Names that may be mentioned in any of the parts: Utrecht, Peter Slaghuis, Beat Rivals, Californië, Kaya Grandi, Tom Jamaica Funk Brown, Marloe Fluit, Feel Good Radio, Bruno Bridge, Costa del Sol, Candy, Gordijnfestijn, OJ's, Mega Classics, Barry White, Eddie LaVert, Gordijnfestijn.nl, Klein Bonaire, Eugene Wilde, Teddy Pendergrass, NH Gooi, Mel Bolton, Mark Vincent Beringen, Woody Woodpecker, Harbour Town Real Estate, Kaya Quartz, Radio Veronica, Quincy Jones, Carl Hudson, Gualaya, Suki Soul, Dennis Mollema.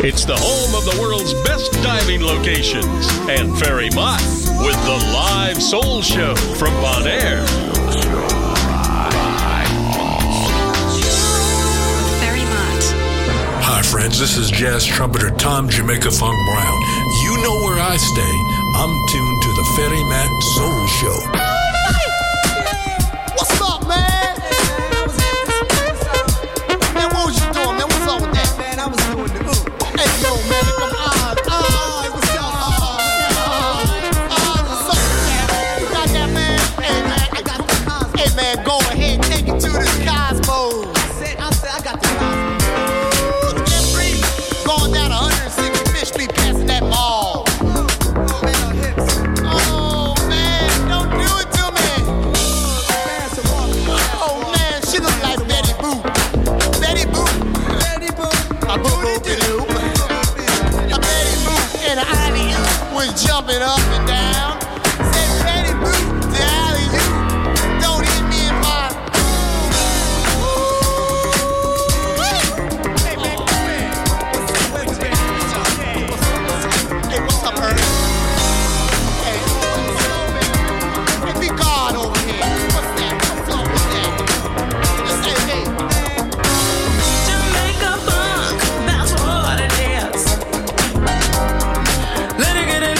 It's the home of the world's best diving locations and Ferry Maat with the live soul show from Bonaire. Ferry Maat. Hi friends, this is jazz trumpeter Tom Jamaica Funk Brown. You know where I stay. I'm tuned to the Ferry Maat Soul Show. Jumping up and down. Say, Betty Boo, the alley-oop. Don't eat me in my... Ooh. Hey, man, come in. Hey, what's up, Ernie? Hey, what's up, man? Hey, be God over here. What's that? What's up with that? Just say, hey. Jamaica funk, that's what it is. Let it get in.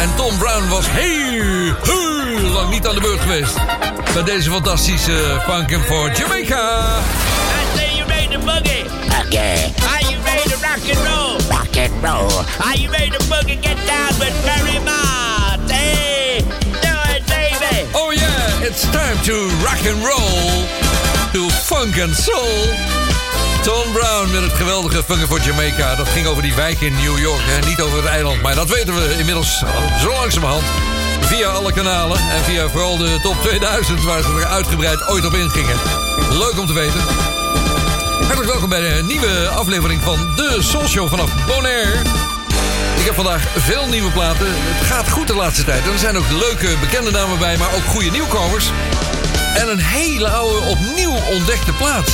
En Tom Brown was heel lang niet aan de beurt geweest. Bij deze fantastische Funkin' for Jamaica. I say you made the boogie. Okay. Are you made the rock and roll? Rock and roll. Are you made the boogie? Get down with Ferry Maat. Hey, do it, baby. Oh yeah, it's time to rock and roll. To funk and soul. Tom Brown met het geweldige Funkin' for Jamaica. Dat ging over die wijk in New York. Hè? Niet over het eiland, maar dat weten we inmiddels zo langzamerhand. Via alle kanalen en via vooral de top 2000... waar ze er uitgebreid ooit op ingingen. Leuk om te weten. Hartelijk welkom bij de nieuwe aflevering van de Soulshow vanaf Bonaire. Ik heb vandaag veel nieuwe platen. Het gaat goed de laatste tijd. En er zijn ook leuke bekende namen bij, maar ook goede nieuwkomers. En een hele oude, opnieuw ontdekte plaat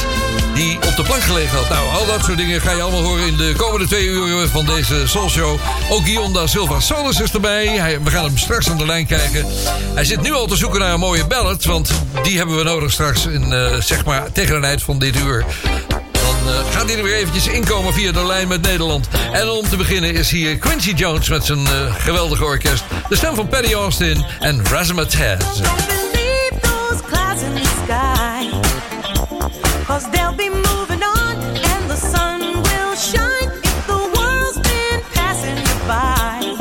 die op de plank gelegen had. Nou, al dat soort dingen ga je allemaal horen in de komende 2 uur van deze Soulshow. Ook Guyon da Silva Solis is erbij. We gaan hem straks aan de lijn krijgen. Hij zit nu al te zoeken naar een mooie ballad, want die hebben we nodig straks in, zeg maar tegen een eind van dit uur. Dan gaat hij er weer eventjes inkomen via de lijn met Nederland. En om te beginnen is hier Quincy Jones met zijn geweldige orkest. De stem van Patti Austin en Razzmatazz. Clouds in the sky, 'cause they'll be moving on and the sun will shine. If the world's been passing you by,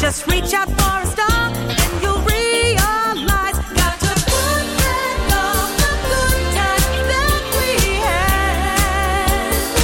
just reach out for a star and you'll realize. Got to put back all the good times that we had.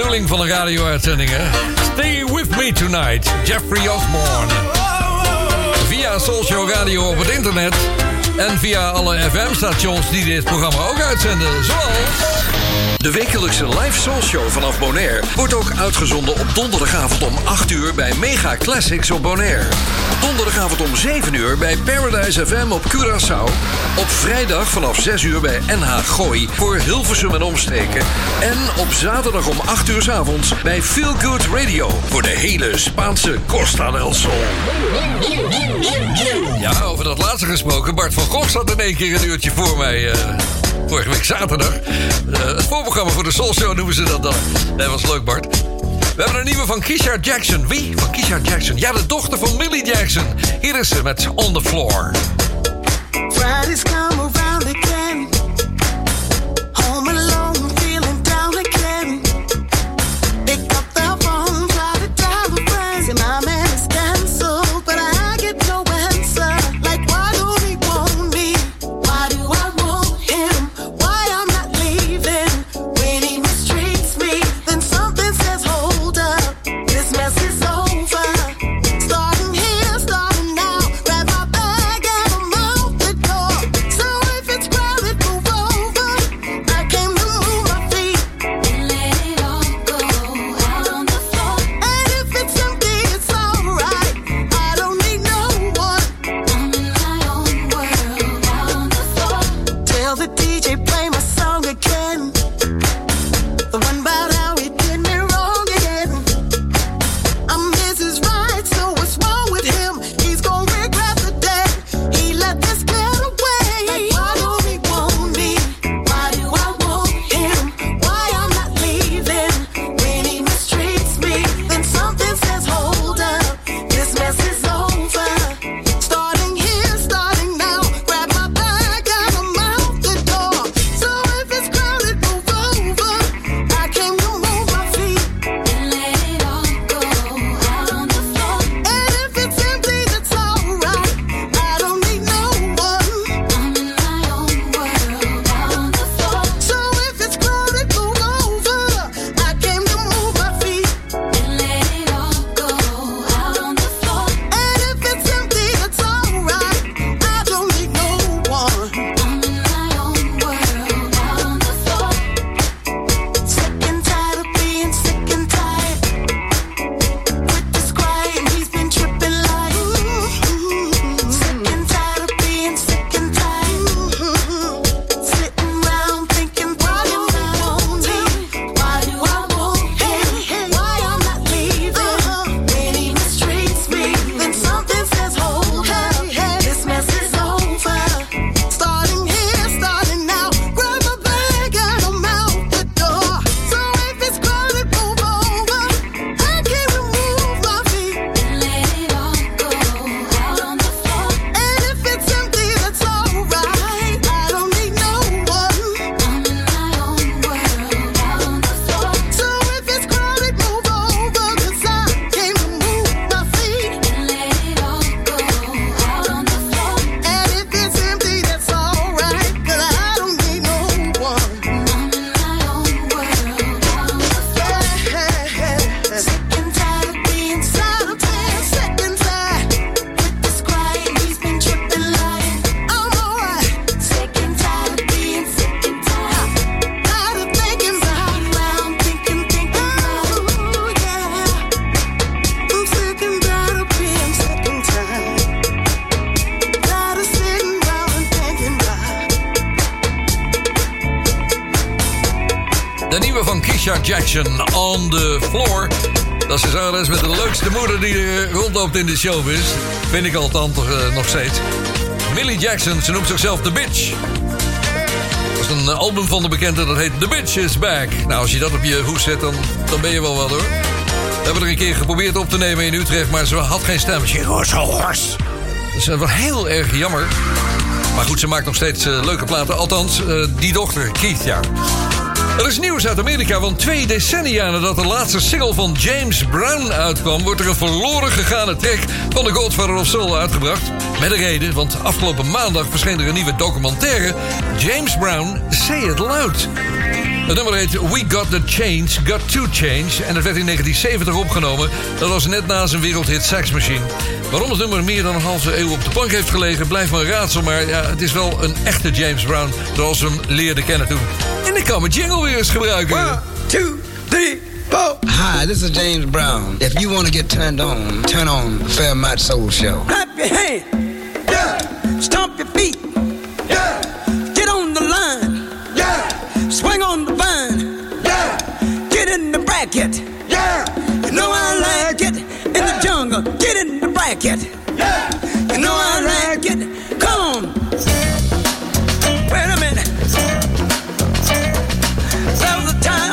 bedoeling van de radio-uitzending, hè? Stay with me tonight, Jeffrey Osborne. Via Soulshow Radio op het internet. En via alle FM-stations die dit programma ook uitzenden, zoals... De wekelijkse live soulshow vanaf Bonaire wordt ook uitgezonden op donderdagavond om 8 uur bij Mega Classics op Bonaire. Donderdagavond om 7 uur bij Paradise FM op Curaçao. Op vrijdag vanaf 6 uur bij NH Gooi voor Hilversum en omstreken. En op zaterdag om 8 uur 's avonds bij Feel Good Radio voor de hele Spaanse Costa del Sol. Ja, over dat laatste gesproken. Bart van Gogh zat in één keer een uurtje voor mij... Vorige week zaterdag. Het voorprogramma voor de Soul Show noemen ze dat dan. Dat was leuk, Bart. We hebben een nieuwe van Keisha Jackson. Wie? Van Keisha Jackson. Ja, de dochter van Millie Jackson. Hier is ze met On The Floor. Friday's come around again. Home alone, feeling down again. Pick up the phone, try to dial a friend. Say my man is cancelled, but I get no answer. Like, why do we want me? Why do I want him? On The Floor. Dat is de zangeres met de leukste moeder die er rondloopt in de showbiz. Vind ik althans nog steeds. Millie Jackson, ze noemt zichzelf The Bitch. Dat is een album van de bekende, dat heet The Bitch Is Back. Nou, als je dat op je hoes zet, dan ben je wel wat, hoor. We hebben er een keer geprobeerd op te nemen in Utrecht, maar ze had geen stem. Ze hoort zo hors. Dat is wel heel erg jammer. Maar goed, ze maakt nog steeds leuke platen. Althans, die dochter, Keith, ja. Er is nieuws uit Amerika, want 2 decennia nadat de laatste single van James Brown uitkwam... wordt er een verloren gegaane track van de Godfather of Soul uitgebracht. Met een reden, want afgelopen maandag verscheen er een nieuwe documentaire... James Brown, Say It Loud. Het nummer heet We Got The Change, Got To Change. En het werd in 1970 opgenomen. Dat was net na zijn wereldhit Sex Machine. Waarom het nummer meer dan een halve eeuw op de plank heeft gelegen, blijft maar een raadsel. Maar ja, het is wel een echte James Brown, zoals we hem leerden kennen toen. En ik kan mijn jingle weer eens gebruiken. 1, 2, 3, 4. Hi, this is James Brown. If you want to get turned on, turn on Ferry Maat Soulshow. Clap your hands. Yeah. Stomp your feet. Yeah. Get on the line. Yeah. Swing on the vine. Yeah. Get in the bracket. Yeah. You know I like it. In the jungle. Get in the bracket. Yeah. You know I like it. Come on. Wait a minute. That was the time.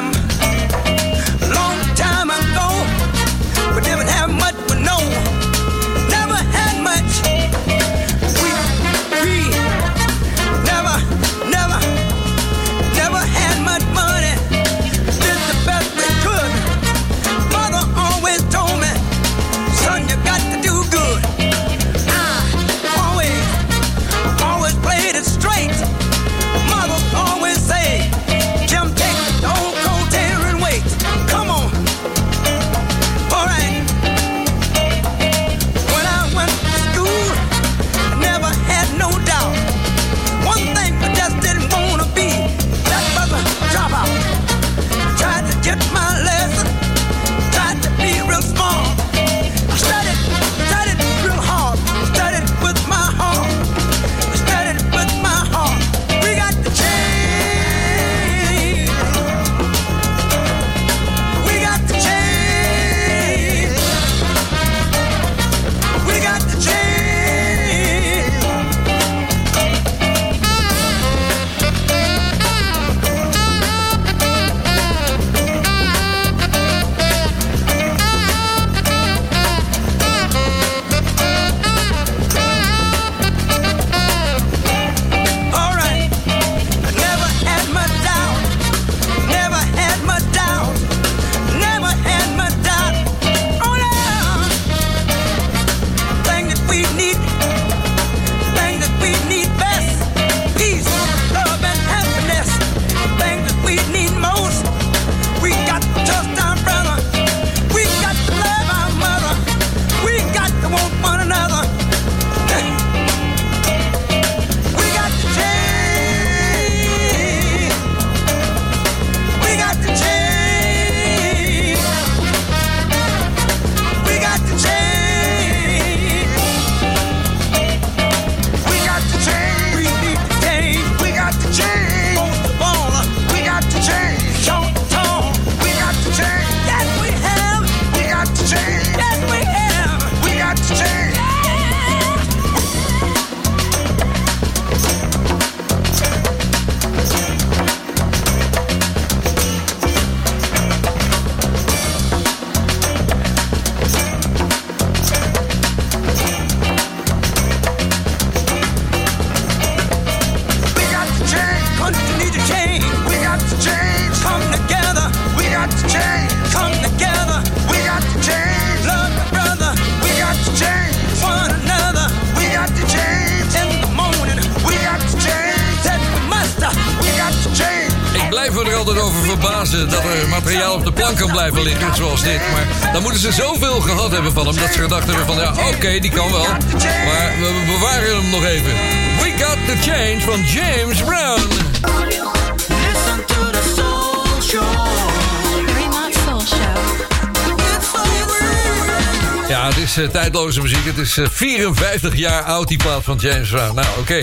Tijdloze muziek. Het is 54 jaar oud, die plaat van James Brown. Nou, oké.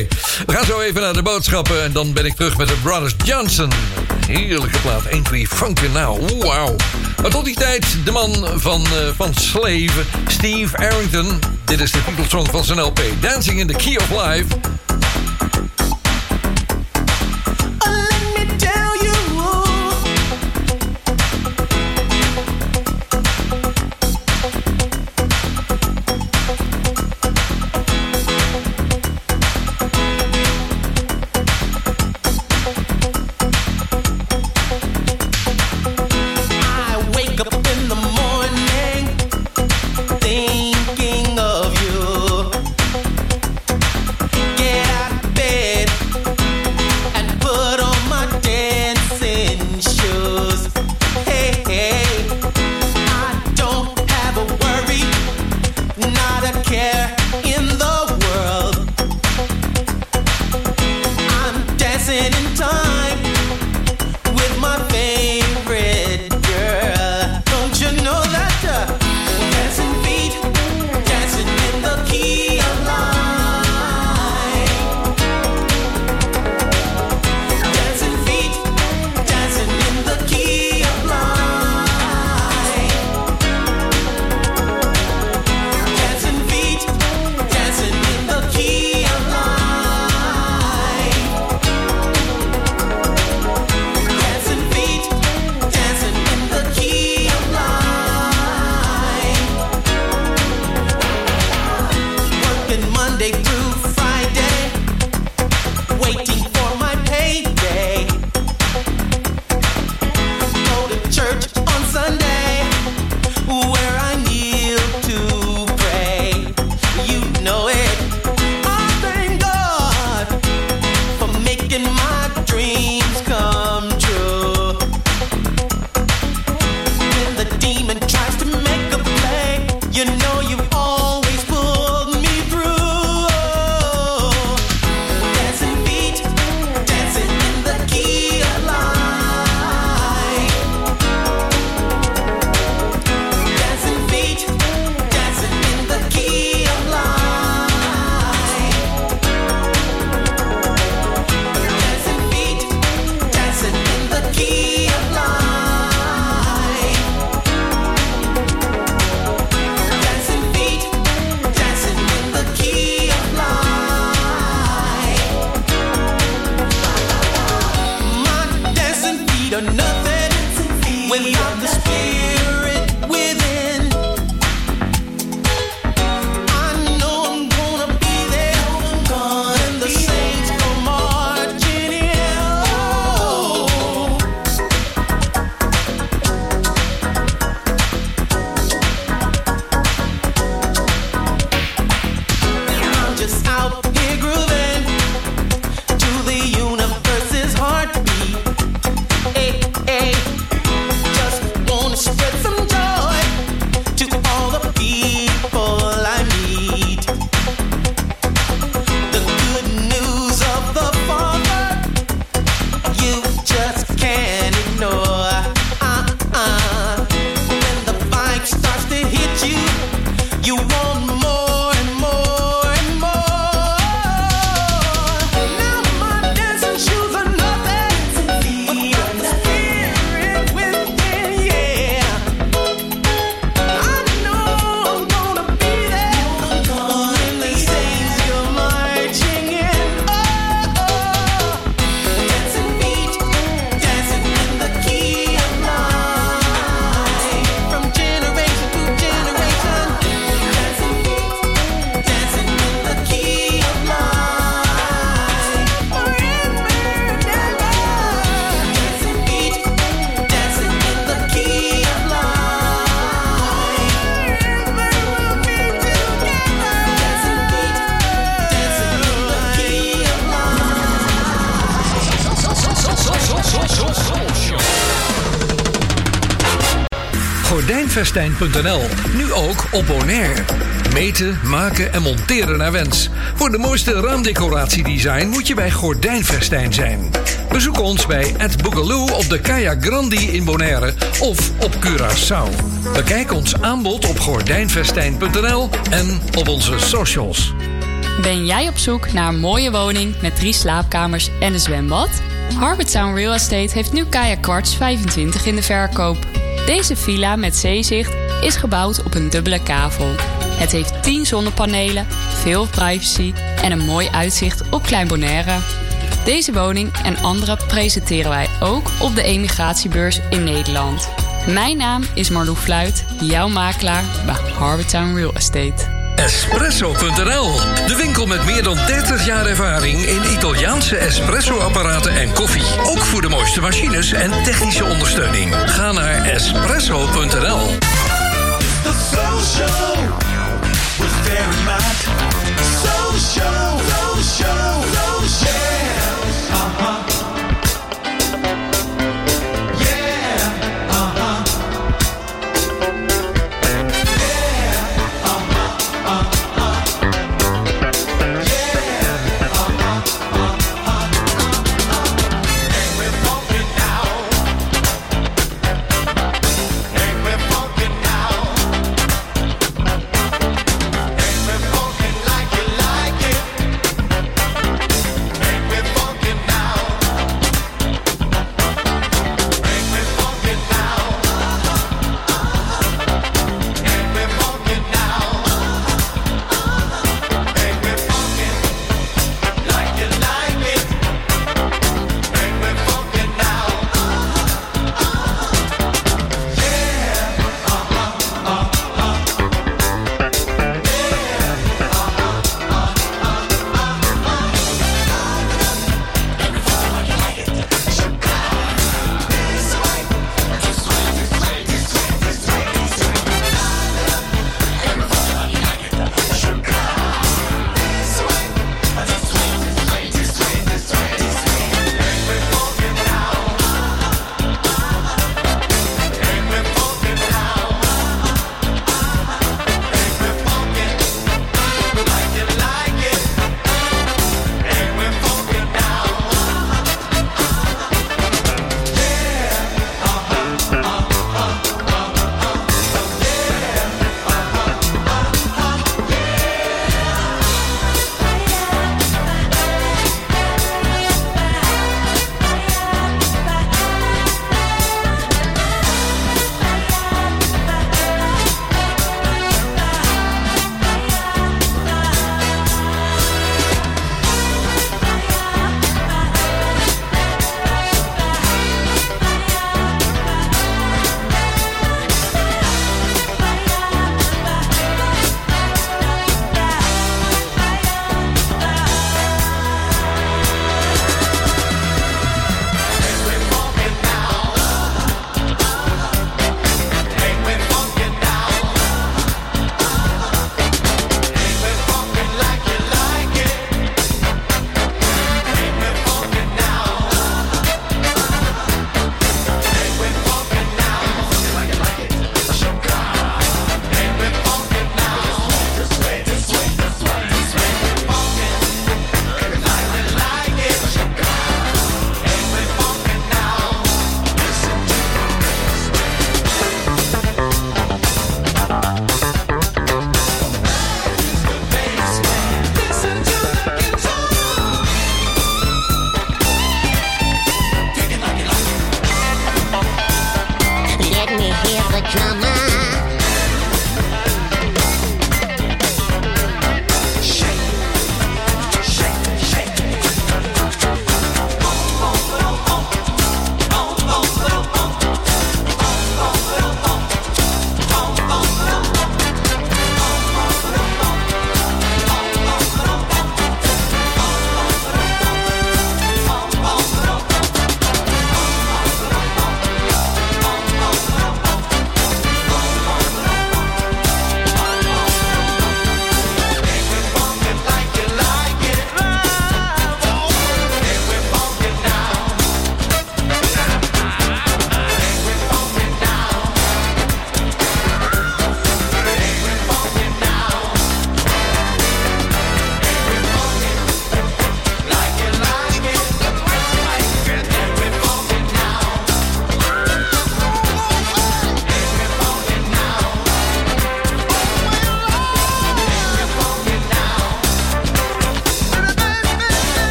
We gaan zo even naar de boodschappen en dan ben ik terug met de Brothers Johnson. Heerlijke plaat. 1, 2, funken nou. Wauw. Maar tot die tijd, de man van Slave, Steve Arrington. Dit is de titelsong van zijn LP, Dancing in the Key of Life. Yeah. Gordijnfestijn.nl. Nu ook op Bonaire. Meten, maken en monteren naar wens. Voor de mooiste raamdecoratiedesign moet je bij Gordijnfestijn zijn. Bezoek ons bij Ed Boogaloo op de Kaya Grandi in Bonaire of op Curaçao. Bekijk ons aanbod op Gordijnfestijn.nl en op onze socials. Ben jij op zoek naar een mooie woning met 3 slaapkamers en een zwembad? Harbour Town Real Estate heeft nu Kaya Kwarts 25 in de verkoop. Deze villa met zeezicht is gebouwd op een dubbele kavel. Het heeft 10 zonnepanelen, veel privacy en een mooi uitzicht op Klein Bonaire. Deze woning en andere presenteren wij ook op de emigratiebeurs in Nederland. Mijn naam is Marloe Fluit, jouw makelaar bij Harbour Town Real Estate. Espresso.nl, de winkel met meer dan 30 jaar ervaring in Italiaanse espresso-apparaten en koffie. Ook voor de mooiste machines en technische ondersteuning. Ga naar Espresso.nl.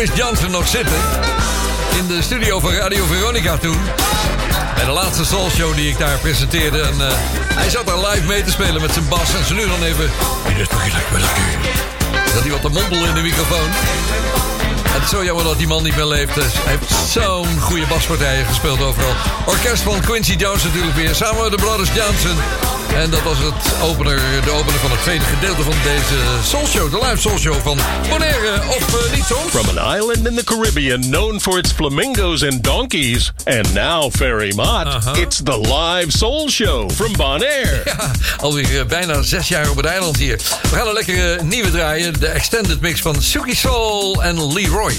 Louis Johnson nog zitten. In de studio van Radio Veronica toen. Bij de laatste soulshow die ik daar presenteerde. En hij zat daar live mee te spelen met zijn bas. En ze nu dan even... Dat hij wat te mompelen in de microfoon. En het is zo jammer dat die man niet meer leeft. Hij heeft zo'n goede baspartijen gespeeld overal. Orkest van Quincy Jones natuurlijk weer. Samen met de Brothers Johnson. En dat was het opener, de opener van het tweede gedeelte van deze soulshow. De live soulshow van Bonaire of niet soms. From an island in the Caribbean known for its flamingos and donkeys. And now, Ferry Maat, It's the live soulshow from Bonaire. Ja, alweer bijna 6 jaar op het eiland hier. We gaan een lekkere nieuwe draaien. De extended mix van Suki Soul en Leroy.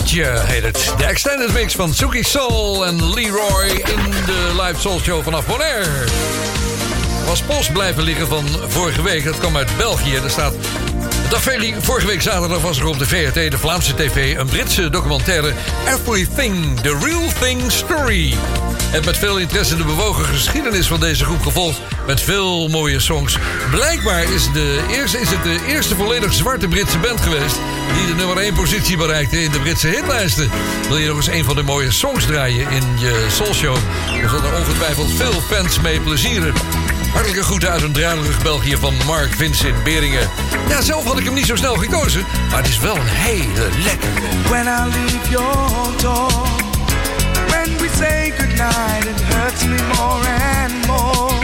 At You heet het. De extended mix van Suki Soul en Leroy in de live Soul Show vanaf Bonaire. Was pols blijven liggen van vorige week. Dat kwam uit België. Daar staat... Vorige week zaterdag was er op de VRT, de Vlaamse TV... een Britse documentaire Everything, The Real Thing Story. En met veel interesse de bewogen geschiedenis van deze groep gevolgd... met veel mooie songs. Blijkbaar is het de eerste volledig zwarte Britse band geweest... die de nummer 1 positie bereikte in de Britse hitlijsten. Wil je nog eens een van de mooie songs draaien in je soulshow... dan zal er ongetwijfeld veel fans mee plezieren. Hartelijke groeten uit een druilerig België van Mark Vincent Beringen. Ja, zelf had ik hem niet zo snel gekozen, maar het is wel een hele lekkere. When I leave your door, when we say goodnight, it hurts me more and more.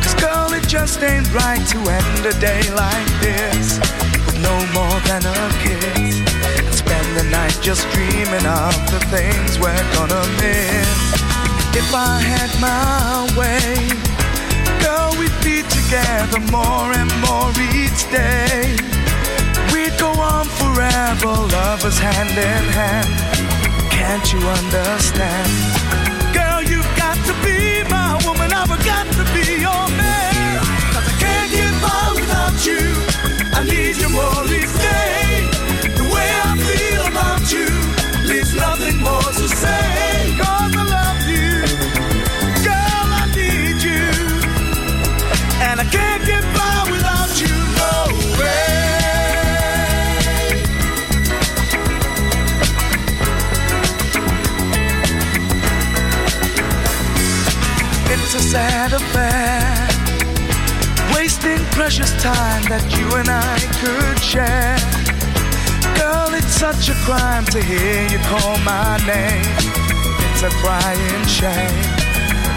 'Cause girl, it just ain't right to end a day like this. With no more than a kiss. And spend the night just dreaming of the things we're gonna miss. If I had my way. Girl, we'd be together more and more each day. We'd go on forever, lovers hand in hand. Can't you understand? Girl, you've got to be my woman, I've got to be your man. 'Cause I can't get by without you, I need you more each day. The way I feel about you leaves nothing more to say. 'Cause I love you. And I can't get by without you, no way. It's a sad affair, wasting precious time that you and I could share. Girl, it's such a crime to hear you call my name. It's a crying shame.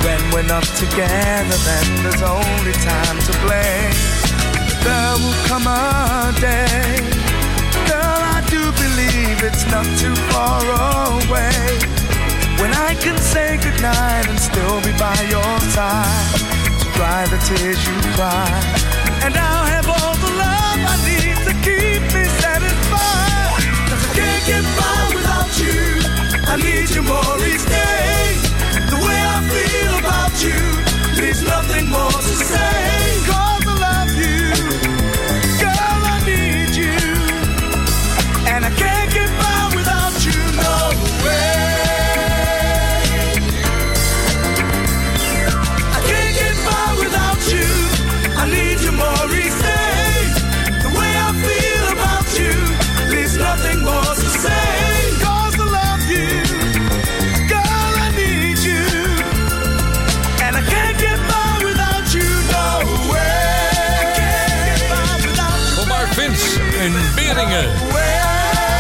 When we're not together, then there's only time to play. There will come a day, girl, I do believe it's not too far away, when I can say goodnight and still be by your side, to dry the tears you cry. And I'll have all the love I need to keep me satisfied. 'Cause I can't get by without you, I need you more each day. The way I feel about you leaves nothing more to say. 'Cause I love you, girl, I need you, and I can't get by without you, no way. I can't get by without you, I need you more each day. The way I feel about you leaves nothing more to say. In Beringen.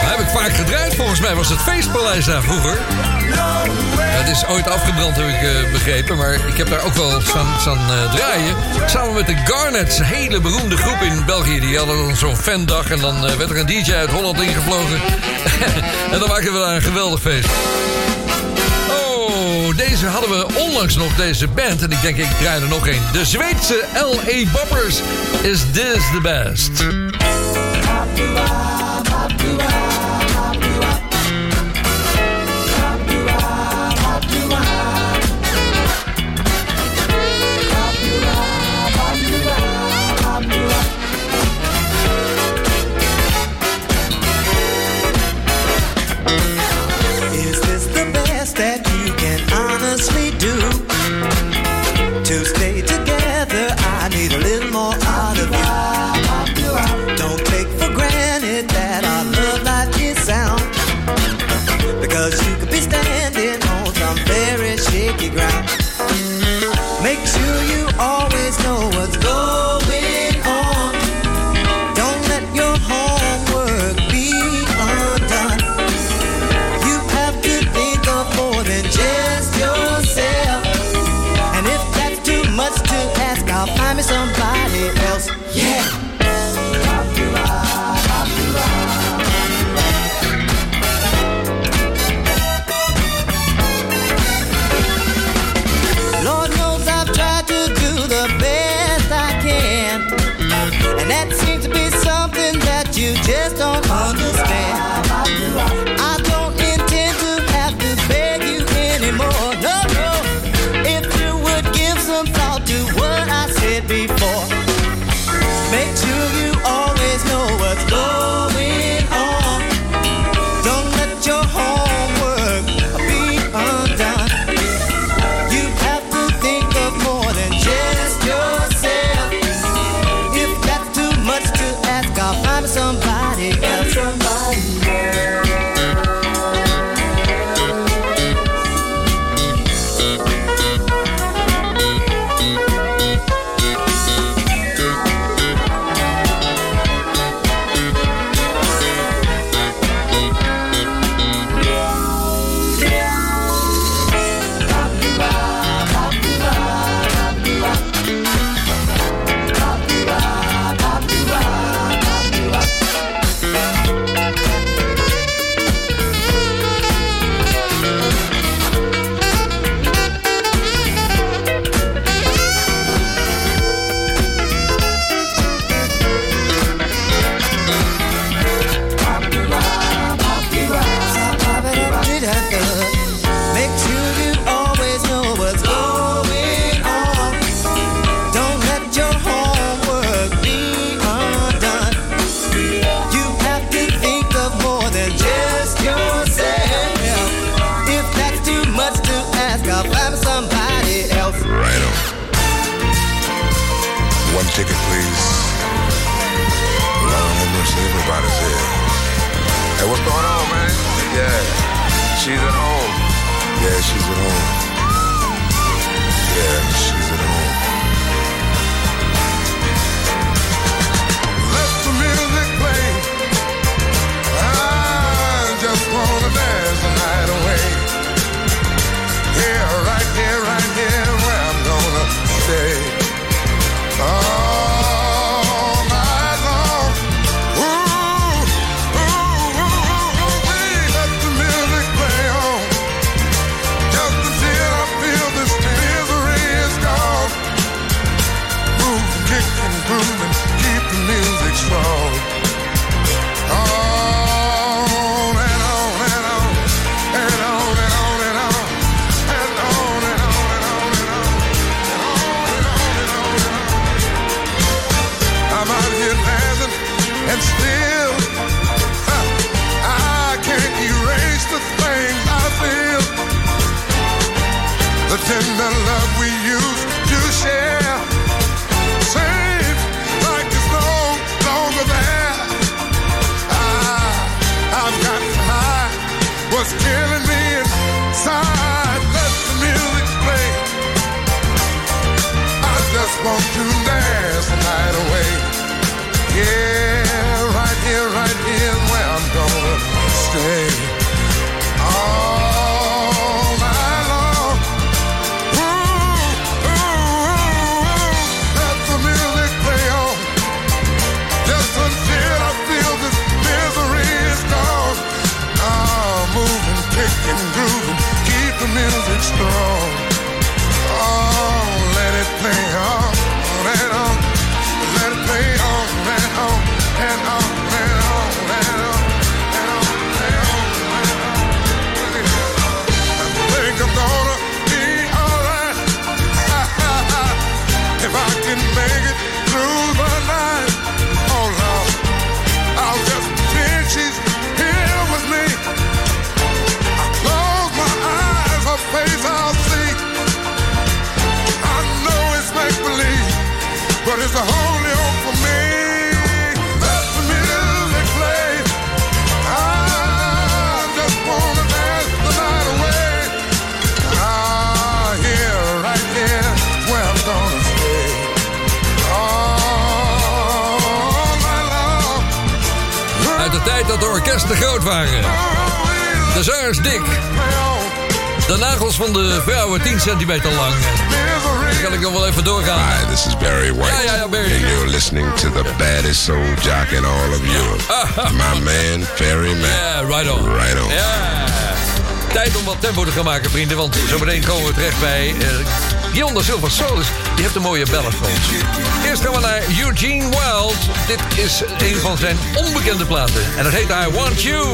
Daar heb ik vaak gedraaid. Volgens mij was het feestpaleis daar vroeger. Het is ooit afgebrand, heb ik begrepen. Maar ik heb daar ook wel staan draaien. Samen met de Garnets. Een hele beroemde groep in België. Die hadden zo'n fandag. En dan werd er een DJ uit Holland ingevlogen. En dan maakten we daar een geweldig feest. Deze hadden we onlangs nog, deze band. En ik denk, ik draai er nog één. De Zweedse L.A. Boppers. Is This The Best? That seems to be something that you just don't understand. I don't what I said before. Make sure you always know what's going on. Don't let your homework be undone. You have to think of more than just yourself. If that's too much to ask, I'll find somebody else. Dat de orkesten groot waren. De zanger is dik. De nagels van de vrouwen 10 centimeter lang. Dan kan ik nog wel even doorgaan. Hi, this is Barry White. Ja, Barry. And you're listening to the baddest soul jock in all of Europe. My man, Ferry Maat. Yeah, right on. Right on. Yeah. Tijd om wat tempo te gaan maken, vrienden. Want zo meteen komen we terecht bij Guyon da Silva Solis. Die heeft een mooie bellen voor ons. Eerst gaan we naar Eugene Wilde. Dit is een van zijn onbekende platen. En dat heet I Want You.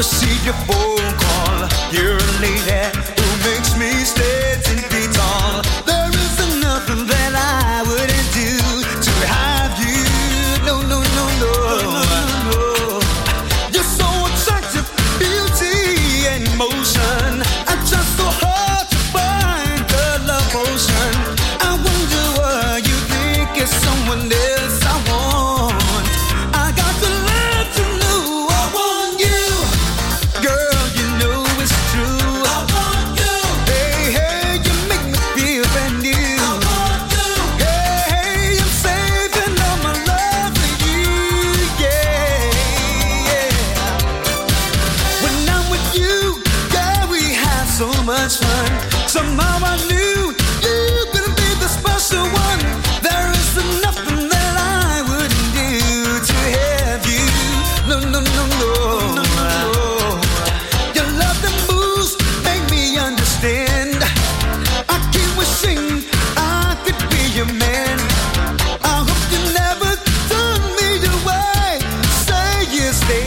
receive your phone call. You're a lady who makes me stay till the dawn. There isn't nothing that I wouldn't do to have you. No, no, no, no, no, no. You're so attractive, beauty and motion. I'm just so hard to find the love potion. I wonder what you think is someone else I want. Somehow I knew you could be the special one. There isn't nothing that I wouldn't do to have you. No, no, no, no, no, no. Your love and moves make me understand. I keep wishing I could be your man. I hope you never turn me away. Say you stay.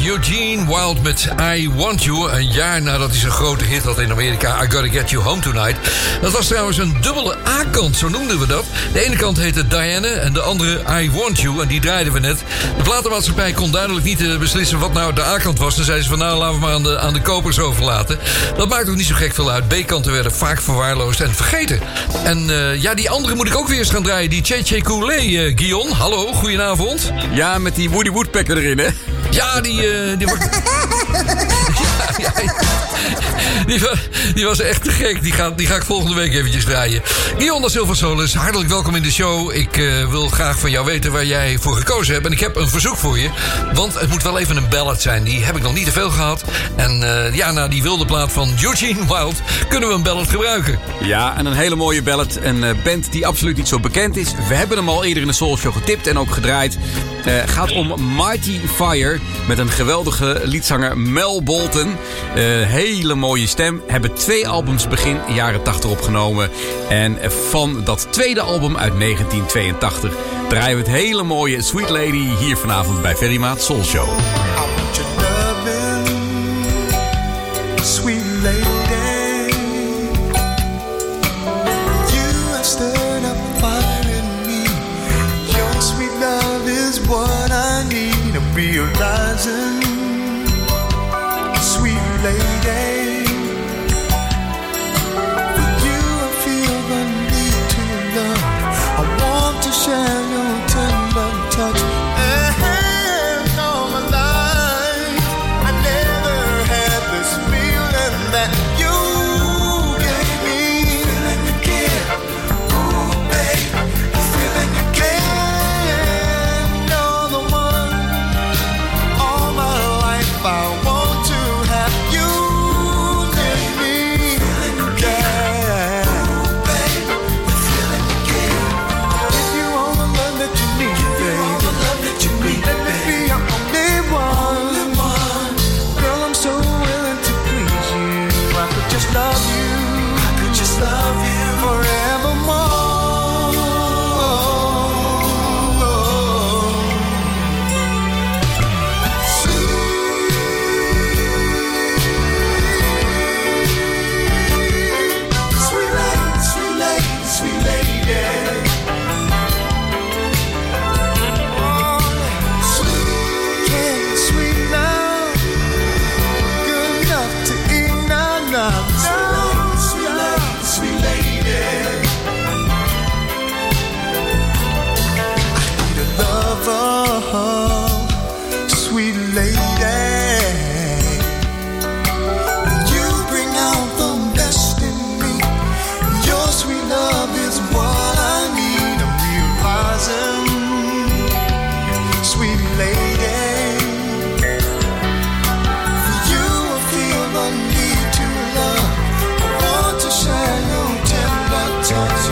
Eugene Wilde met I Want You. Een jaar nadat hij zijn grote hit had in Amerika, I Gotta Get You Home Tonight. Dat was trouwens een dubbele A-kant, zo noemden we dat. De ene kant heette Diana en de andere I Want You. En die draaiden we net. De platenmaatschappij kon duidelijk niet beslissen wat nou de A-kant was. Dan zeiden ze van nou, laten we maar aan de kopers overlaten. Dat maakt ook niet zo gek veel uit. B-kanten werden vaak verwaarloosd en vergeten. En ja, die andere moet ik ook weer eens gaan draaien. Die Cheche Koulé, Guyon. Hallo, goedenavond. Ja, met die Woody Woodpecker erin, hè? Ja, die wordt... ja. Die was echt te gek. Die ga ik volgende week eventjes draaien. Guyon da Silva Solis, hartelijk welkom in de show. Ik wil graag van jou weten waar jij voor gekozen hebt. En ik heb een verzoek voor je. Want het moet wel even een ballad zijn. Die heb ik nog niet te veel gehad. En ja, na die wilde plaat van Eugene Wilde kunnen we een ballad gebruiken. Ja, en een hele mooie ballad. Een band die absoluut niet zo bekend is. We hebben hem al eerder in de Soulshow getipt en ook gedraaid. Gaat om Mighty Fire met een geweldige liedzanger Mel Bolton. Hele mooie stem. Hebben 2 albums begin jaren 80 opgenomen. En van dat tweede album uit 1982 draaien we het hele mooie Sweet Lady hier vanavond bij Ferry Maat Soulshow. Sweet Lady. What I need, I'm realizing, sweet lady, for you I feel the need to love. I want to share your tender touch, and all my life I never had this feeling that you gave me. Feeling you give, ooh babe, feeling you gave. sweet lady. You bring out the best in me. Your sweet love is what I need. I'm realizing, sweet lady, for you I feel the need to love. I want to share your tender touch.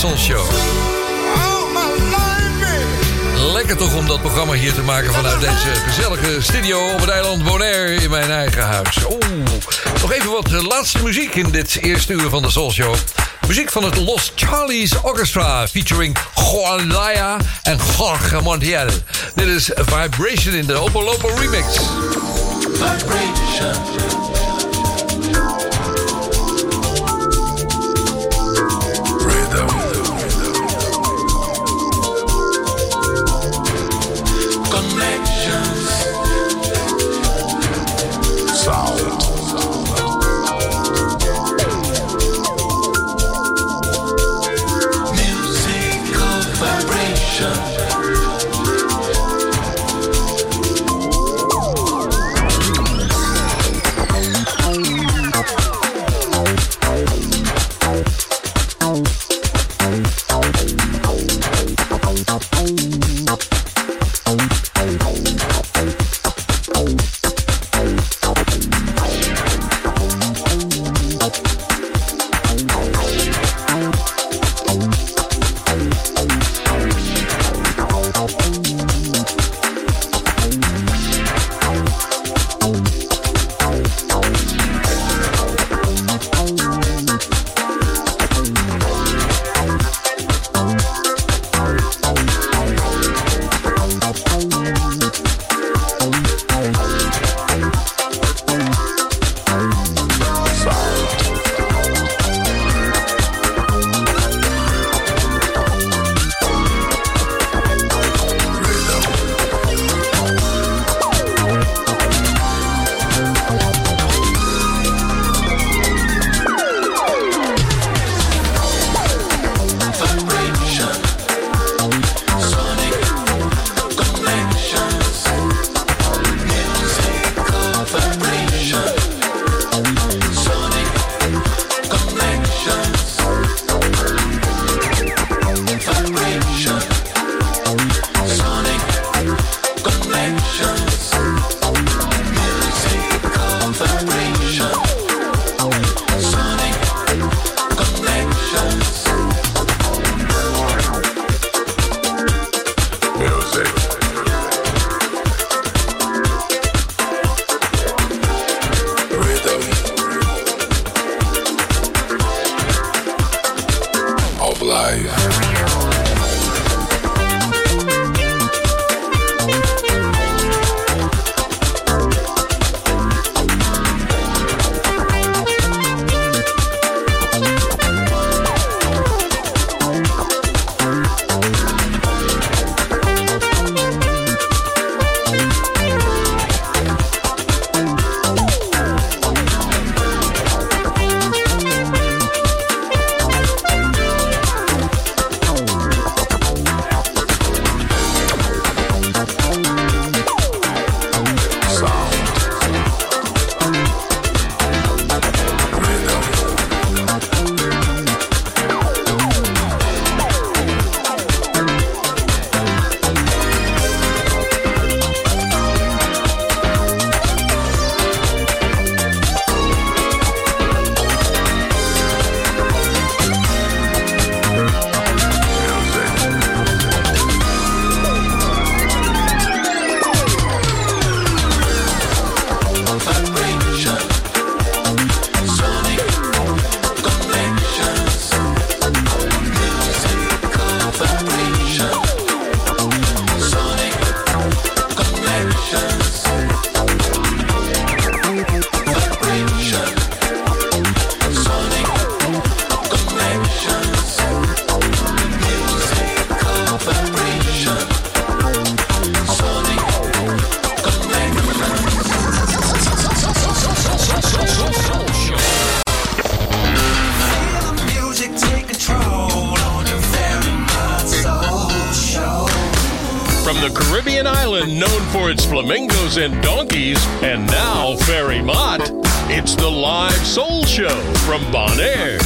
Soulshow. Lekker toch om dat programma hier te maken vanuit deze gezellige studio op het eiland Bonaire in mijn eigen huis. Oh, nog even wat laatste muziek in dit eerste uur van de Soulshow. Muziek van het Los Charlies Orchestra featuring Gualaya en Jorge Montiel. Dit is Vibration in de Opo Lopo remix. Vibration. from the Caribbean island known for its flamingos and donkeys, and now Ferry Maat. It's the live soul show from Bonaire.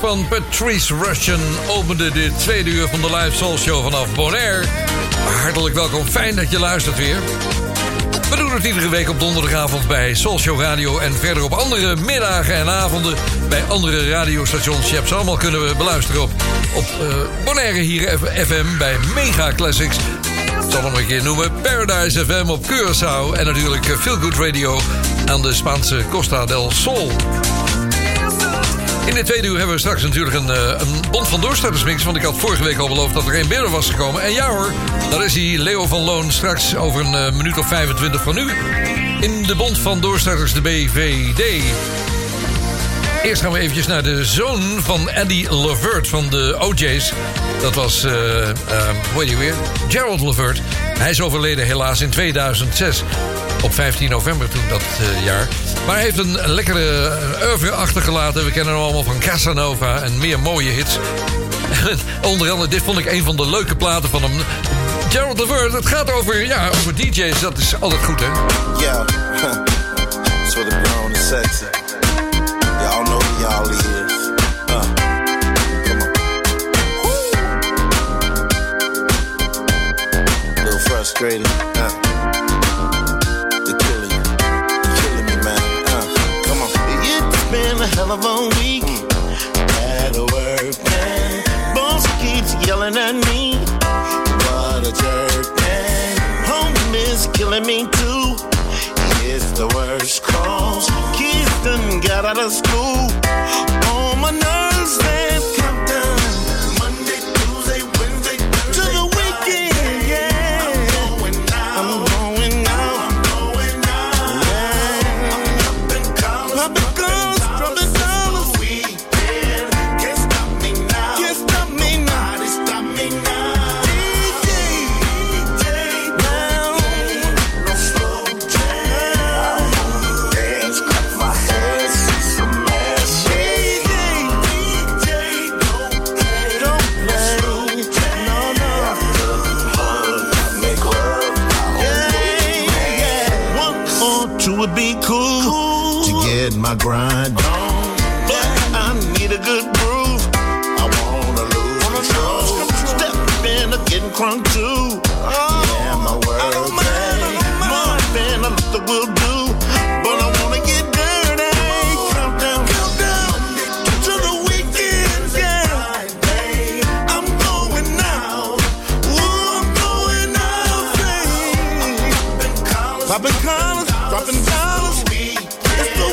Van Patrice Rushen opende de tweede uur van de Live Soul Show vanaf Bonaire. Hartelijk welkom, fijn dat je luistert weer. We doen het iedere week op donderdagavond bij Soul Show Radio... en verder op andere middagen en avonden bij andere radiostations. Je hebt ze allemaal kunnen beluisteren op Bonaire hier FM bij Mega Classics. Ik zal hem een keer noemen. Paradise FM op Curaçao en natuurlijk Feel Good Radio aan de Spaanse Costa del Sol. In de tweede uur hebben we straks natuurlijk een Bond van Doorstartersmix. Want ik had vorige week al beloofd dat er één binnen was gekomen. En ja hoor, daar is hij, Leo van Loon, straks over een minuut of 25 van nu. In de Bond van Doorstarters, de BVD. Eerst gaan we eventjes naar de zoon van Eddie LaVert van de OJ's. Dat was, hoe heet hij weer? Gerald LaVert. Hij is overleden helaas in 2006. Op 15 november toen dat jaar. Maar hij heeft een lekkere oeuvre achtergelaten. We kennen hem allemaal van Casanova en meer mooie hits. Onder andere, dit vond ik een van de leuke platen van hem. Gerald LaVert, het gaat over, ja, over DJ's. Dat is altijd goed, hè? Ja, that's what the brown is sexy. Y'all know who y'all is. Come on. Woo! A little frustrated, hell of a week at work, man. Boss keeps yelling at me. What a jerk, man. Home is killing me too. It's the worst cause. Kids done got out of school. On my nerves, man. My grind on, but I need a good groove. I wanna lose control. Step in, I'm getting crunk too. Oh, yeah, my world, baby. More than I look the will do, but I wanna get dirty. Countdown Monday to the weekend, yeah. Friday, I'm going out. Ooh, I'm going out, baby. Popping collars, dropping dollars. It's the yeah.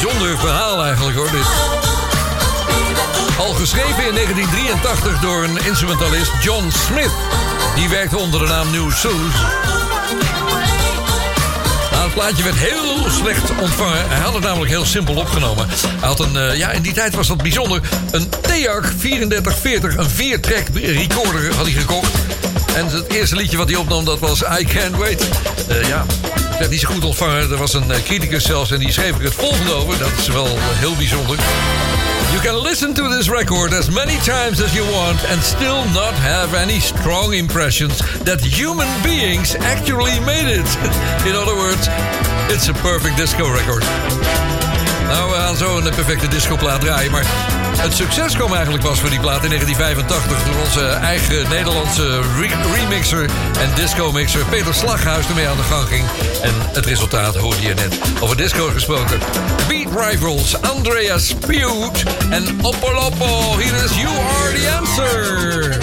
bijzonder verhaal eigenlijk hoor. Dus al geschreven in 1983 door een instrumentalist, John Smith. Die werkte onder de naam New Shoes. Nou, het plaatje werd heel slecht ontvangen. Hij had het namelijk heel simpel opgenomen. Hij had in die tijd was dat bijzonder. Een Theak 3440, een 4-track recorder had hij gekocht. En het eerste liedje wat hij opnam, dat was I Can't Wait. Het werd niet zo goed ontvangen. Er was een criticus zelfs en die schreef ik het volgende over. Dat is wel heel bijzonder. You can listen to this record as many times as you want and still not have any strong impressions that human beings actually made it. In other words, it's a perfect disco record. Nou, we gaan zo een perfecte discoplaat draaien, maar het succes kwam eigenlijk pas voor die plaat in 1985... door onze eigen Nederlandse remixer en discomixer Peter Slaghuis ermee aan de gang ging. En het resultaat hoorde je net. Over disco gesproken. Beat Rivals, Andreas Piut en Opolopo. Hier is You Are The Answer.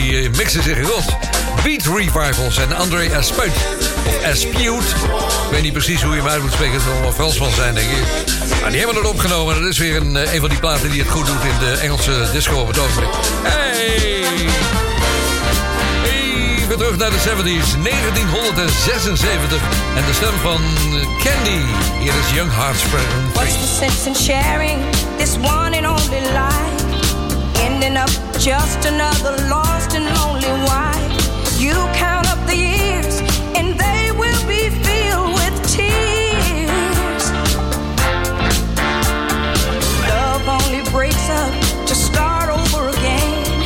Die mixen zich rot. Beat Revivals en André Aspeut. Of Aspeut. Ik weet niet precies hoe je hem uit moet spreken. Het zal wel Fransman zijn, denk ik. Maar die hebben het opgenomen. Dat is weer een van die platen die het goed doet in de Engelse disco op het ogenblik. Hey! Even terug naar de 70's. 1976. En de stem van Candy. Hier is Young Hearts Present. What's the sense in sharing this one and only life? Ending up just another lost and lonely wife. You count up the years and they will be filled with tears. Love only breaks up to start over again.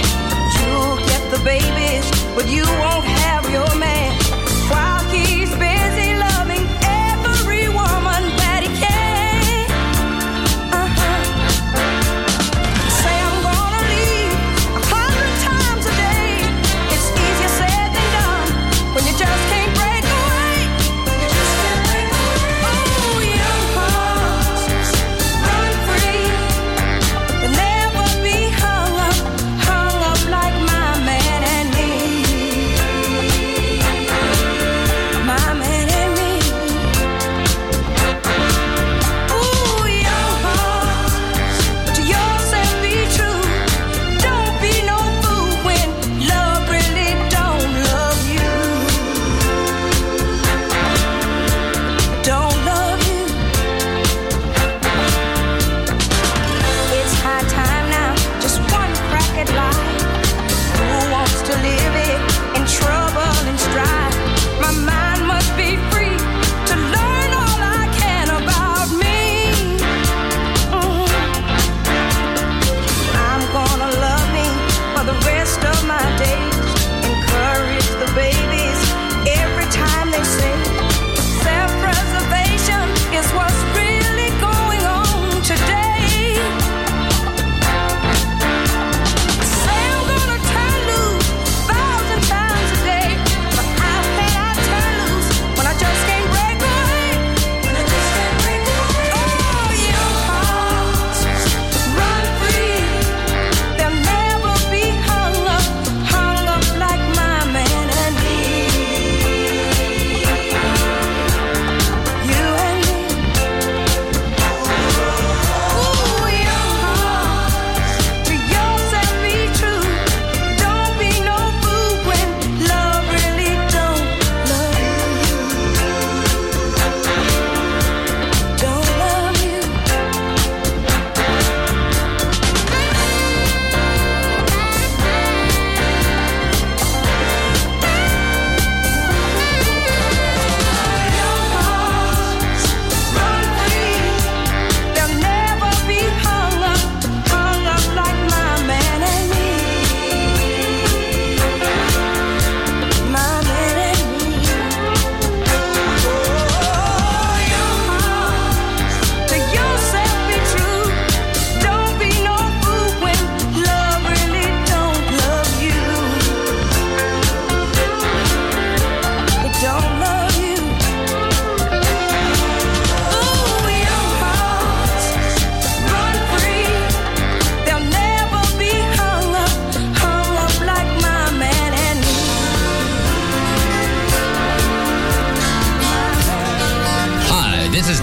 You'll get the babies, but you won't have your man. While he's busy loving every woman that he can. Say I'm gonna leave 100 times a day.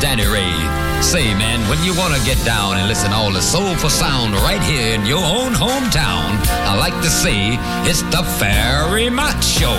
Danny Ray. Say, man, when you want to get down and listen to all the soulful sound right here in your own hometown, I like to say it's the Ferry Maat Show.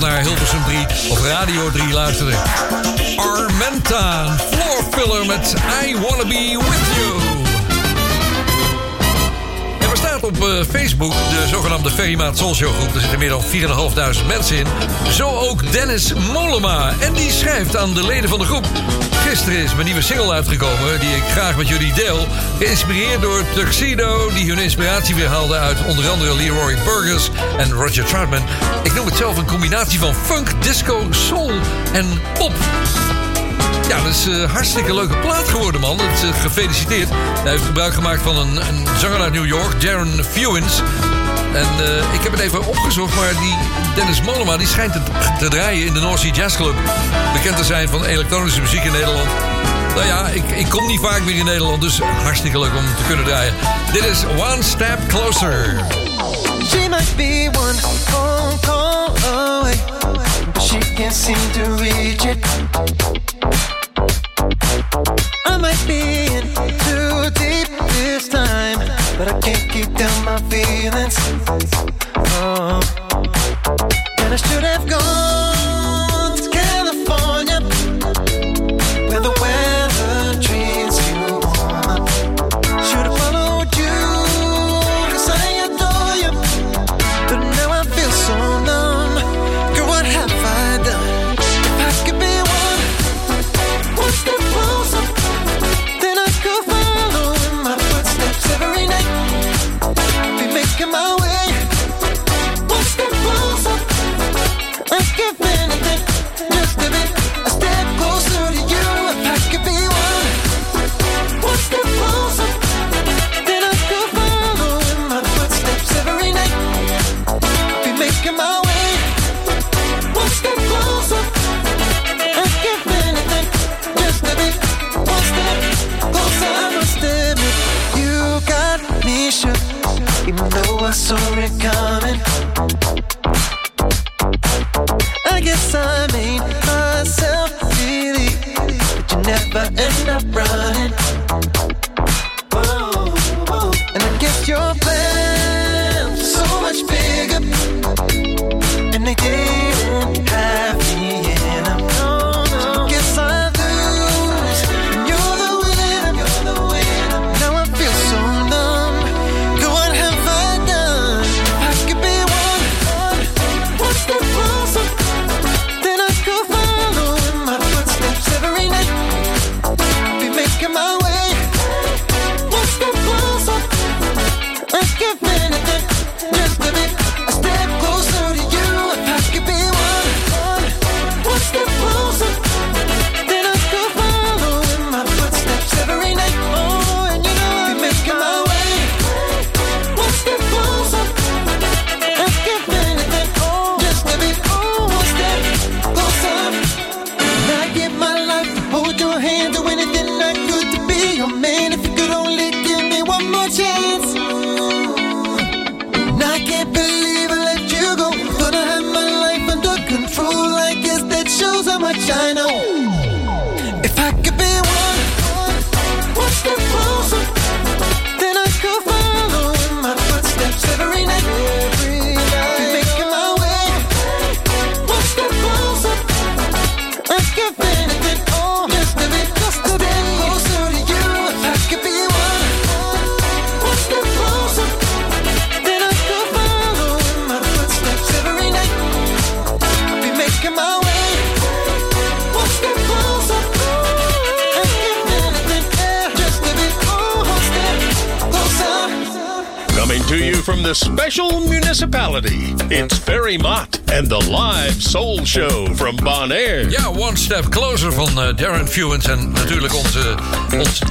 Naar Hilversum 3 op Radio 3 luisteren. Armenta, floorfiller met I Wanna Be With You. En er staat op Facebook de zogenaamde Ferry Maat Soulshow groep. Er zitten meer dan 4.500 mensen in. Zo ook Dennis Mollema. En die schrijft aan de leden van de groep. Gisteren is mijn nieuwe single uitgekomen die ik graag met jullie deel. Geïnspireerd door Tuxedo, die hun inspiratie weer haalde uit onder andere Leroy Burgers en Roger Troutman. Ik noem het zelf een combinatie van funk, disco, soul en pop. Ja, dat is een hartstikke leuke plaat geworden, man. Gefeliciteerd. Hij heeft gebruik gemaakt van een zanger uit New York, Darren Fewins. En ik heb het even opgezocht, maar die Dennis Mollema die schijnt te draaien in de North Sea Jazz Club. Bekend te zijn van elektronische muziek in Nederland. Nou ja, ik kom niet vaak meer in Nederland, dus hartstikke leuk om te kunnen draaien. Dit is One Step Closer. She must be one phone call away, but she can't seem to reach it. I might be in too deep this time, but I can't keep down my feelings. Oh, and I should have gone to California, where the weather treats you warm. Should have followed you, 'cause I adore you, but now I feel so numb. Girl, what have I done? If I could be one step closer, then I could follow in my footsteps every night. I'd be making my way one step closer. saw it coming. I guess I made myself believe that you never end up running. Whoa, whoa. And I guess your plans were so much bigger, and they didn't have me in them. So I guess I lose, and you're the winner. Now I feel so numb. Girl, what have I done? If I could be one, one step closer, then I could follow in my footsteps every night. I'll be making my way, one step closer. Let's give me anything, just a bit, a step closer to you. If I could be one step closer, then I could follow in my footsteps every night. Oh, and you know I'll be making my way, one step closer. Let's give me anything, just a bit, one step closer. And I give my life, hold your hand, do anything I could to be your man. If you could only give me one more chance. And I can't believe I let you go. Thought I had my life under control. I guess that shows how much I know. If I could be one step closer, then I could follow in my footsteps every night. I'll be making my way, one step closer. Let's give anything, just a bit, just a bit closer to you. If I could be one step closer, then I could follow in my footsteps every night. I'll be making my way, one step closer. Let's give anything, just a bit, one step closer. Coming to you from the special municipality, it's Ferry Maat en de live soul show from Bonaire. Ja, One Step Closer van Darren Fewins en natuurlijk ons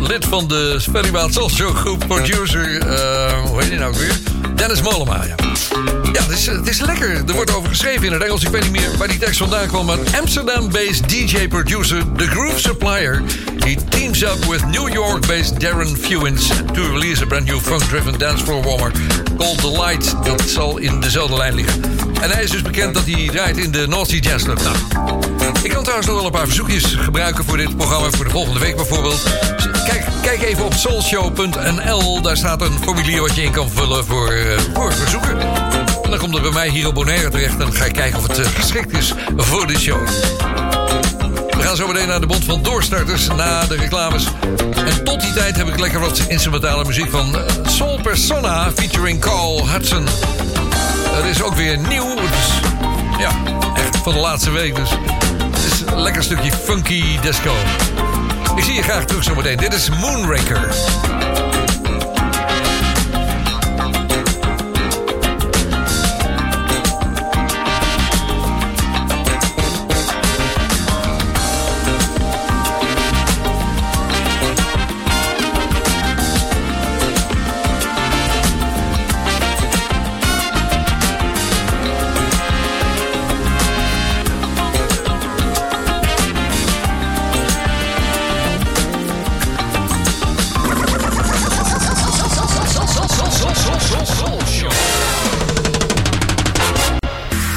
lid van de Ferry Maat Soulshow groep, producer, hoe heet die nou ook weer? Dennis Mollema, ja. Ja, het is lekker. Er wordt over geschreven in het Engels. Ik weet niet meer waar die tekst vandaan kwam. Maar Amsterdam-based DJ-producer, The Groove Supplier, he teams up with New York-based Darren Fewins to release a brand new funk-driven dancefloor warmer called The Light. Dat zal in dezelfde lijn liggen. En hij is dus bekend dat hij draait in de North Sea Jazz Club. Nou, ik kan trouwens nog wel een paar verzoekjes gebruiken voor dit programma. Voor de volgende week bijvoorbeeld. Kijk even op soulshow.nl. Daar staat een formulier wat je in kan vullen voor verzoeken. En dan komt het bij mij hier op Bonaire terecht. En dan ga ik kijken of het geschikt is voor de show. We gaan zo meteen naar de Bond van Doorstarters. Na de reclames. En tot die tijd heb ik lekker wat instrumentale muziek van Soul Persona featuring Carl Hudson. Er is ook weer nieuw. Dus, ja, echt van de laatste week. Dus het is een lekker stukje funky disco. Ik zie je graag terug zometeen. Dit is Moonraker.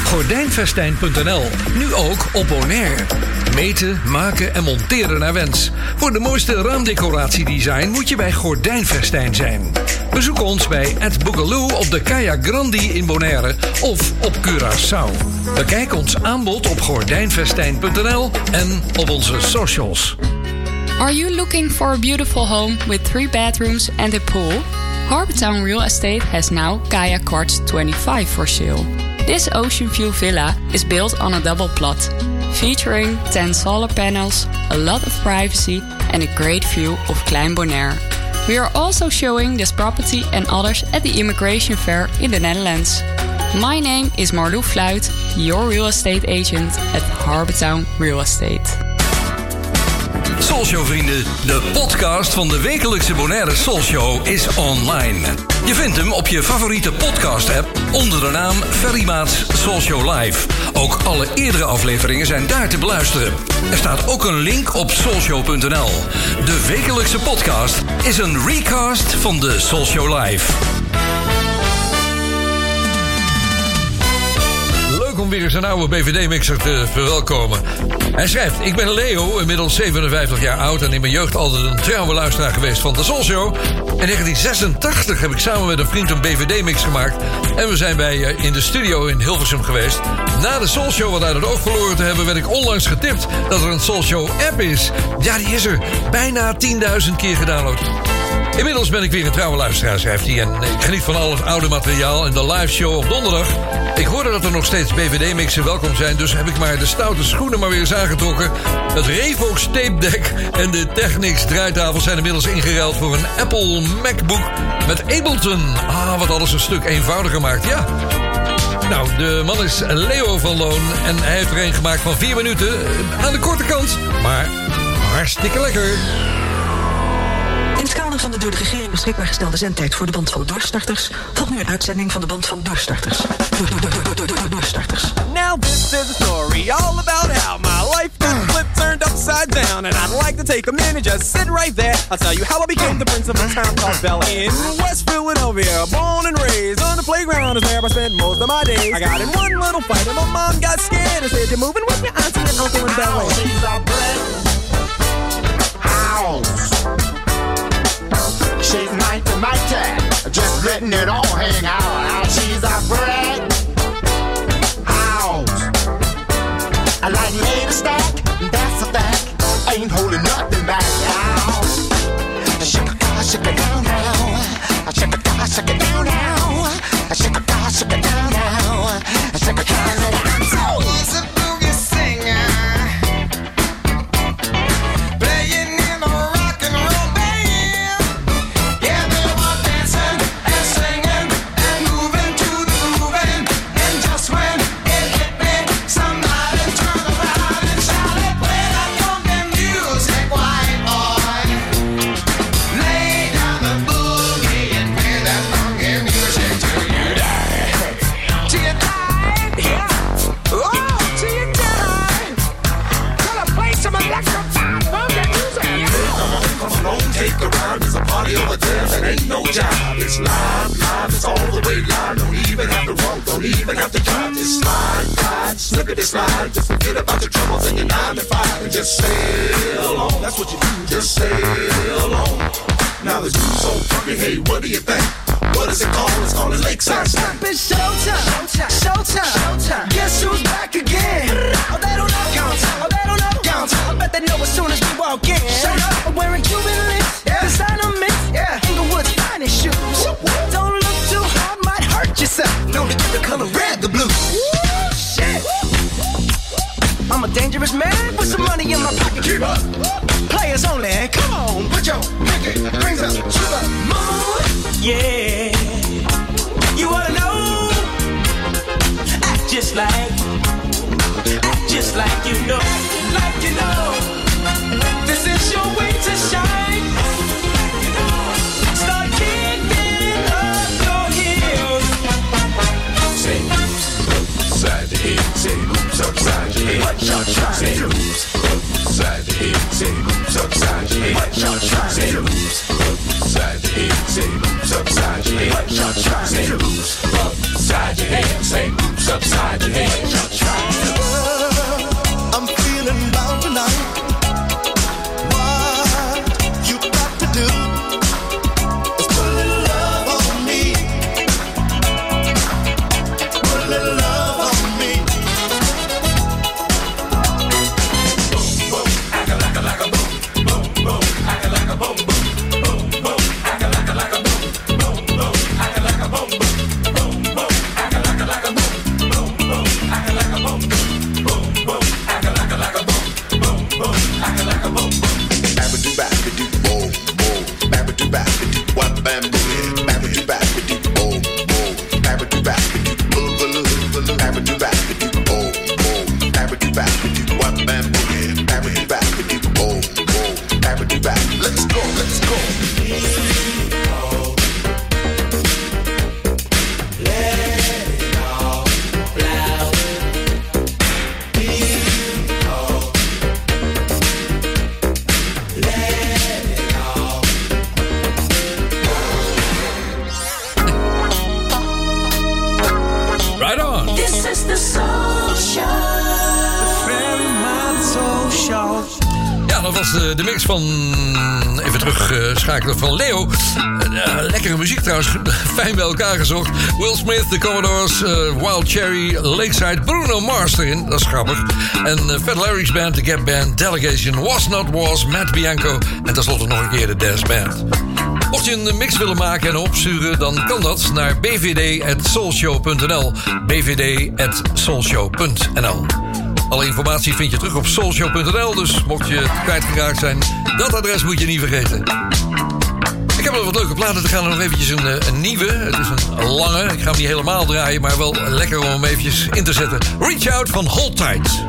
Gordijnfestijn.nl. Nu ook op Bonaire. Meten, maken en monteren naar wens. Voor de mooiste raamdecoratiedesign moet je bij Gordijnfestijn zijn. Bezoek ons bij Ed Boogaloo op de Kaya Grandi in Bonaire of op Curaçao. Bekijk ons aanbod op Gordijnfestijn.nl en op onze socials. Are you looking for a beautiful home with 3 bedrooms and a pool? Harbour Town Real Estate has now Kaya Quartz 25 for sale. This ocean view villa is built on a double plot, featuring 10 solar panels, a lot of privacy and a great view of Klein Bonaire. We are also showing this property and others at the Immigration Fair in the Netherlands. My name is Marloe Fluit, your real estate agent at Harbour Town Real Estate. Soulshow vrienden, de podcast van de wekelijkse Bonaire Soulshow is online. Je vindt hem op je favoriete podcast app onder de naam Ferry Maat Soulshow Live. Ook alle eerdere afleveringen zijn daar te beluisteren. Er staat ook een link op soulshow.nl. De wekelijkse podcast is een recast van de Soulshow Live. om weer zijn oude BVD-mixer te verwelkomen. Hij schrijft: ik ben Leo, inmiddels 57 jaar oud en in mijn jeugd altijd een trouwe luisteraar geweest van de Soulshow. In 1986 heb ik samen met een vriend een BVD-mix gemaakt en we zijn bij in de studio in Hilversum geweest. Na de Soulshow wat uit het oog verloren te hebben, werd ik onlangs getipt dat er een Soulshow-app is. Ja, die is er. Bijna 10.000 keer gedownload. Inmiddels ben ik weer een trouwe luisteraar, schrijft hij. En ik geniet van al het oude materiaal en de live show op donderdag. Ik hoorde dat er nog steeds BVD-mixen welkom zijn, dus heb ik maar de stoute schoenen maar weer eens aangetrokken. Het Revox tape deck en de Technics draaitafel zijn inmiddels ingeruild voor een Apple MacBook met Ableton. Ah, wat alles een stuk eenvoudiger maakt, ja. Nou, de man is Leo van Loon en hij heeft er een gemaakt van 4 minuten. Aan de korte kant, maar hartstikke lekker. In het kader van de door de regering beschikbaar gestelde zendtijd voor de band van doorstarters volgt nu een uitzending van de band van doorstarters. Doorstarters. Now this is a story all about how my life got flipped, turned upside down, and I'd like to take a minute, just sit right there. I'll tell you how I became the prince of a town called Bel Air in West Philadelphia, born and raised on the playground is where I spent most of my days. I got in one little fight and my mom got scared and said, "You're moving with your auntie and uncle in Bel Air." She's a black house. She's nice to my cat, just letting it all hang out. She's a brat house. I like Lady Stack, that's a fact. Ain't holding nothing back now. Shake it down now. Shake it down now. Shake it down now. Shake it down now. I'm so easy boogie singer. It's live, it's all the way live. Don't even have to walk, don't even have to drive. Just slide, slippity slide. Just forget about your troubles and your 9 to 5 and just sail on. That's what you do, just sail on. Now the dude's so funky, hey, what do you think? What is it called? It's called a Lakeside Slam. It's showtime, showtime, showtime. Guess who's back again? Oh, they don't know, oh, they don't know. I bet they know as soon as we walk in. Shut up, I'm wearing Cuban links, designer mix, Inglewood's finest shoes. Woo-woo. Don't look too hard, might hurt yourself. Known to get the color red, the blue. Woo, shit. Woo-woo. I'm a dangerous man with some money in my pocket. Keep up. Players only, come on, put your pinky rings up to the moon. Yeah, you ought to know. Act just like you know. Like you know. This is your way to shine. Upside the head, say oops upside your head. What y'all trying to do? Say oops upside the head, say oops upside your head. What y'all trying to do? Say oops upside the head, say oops upside your head. What y'all trying to do? Say oops upside your head, say oops upside your head. What y'all trying to do? I'm feeling down tonight. What you got to do is put a little love on me. Put a little love. Right on. This is the song. was de mix van... Even terugschakelen van Leo. Lekkere muziek trouwens. Fijn bij elkaar gezocht. Will Smith, The Commodores, Wild Cherry, Lakeside, Bruno Mars erin. Dat is grappig. En Fat Larry's Band, The Gap Band, Delegation, Was Not Was, Matt Bianco. En tenslotte nog een keer de Dance Band. Mocht je een mix willen maken en opsturen, dan kan dat naar bvd@soulshow.nl. bvd@soulshow.nl. Alle informatie vind je terug op soulshow.nl, dus mocht je kwijtgeraakt zijn, dat adres moet je niet vergeten. Ik heb nog wat leuke platen te gaan en nog eventjes een nieuwe. Het is een lange, ik ga hem niet helemaal draaien, maar wel lekker om hem eventjes in te zetten. Reach Out van Hold Tight.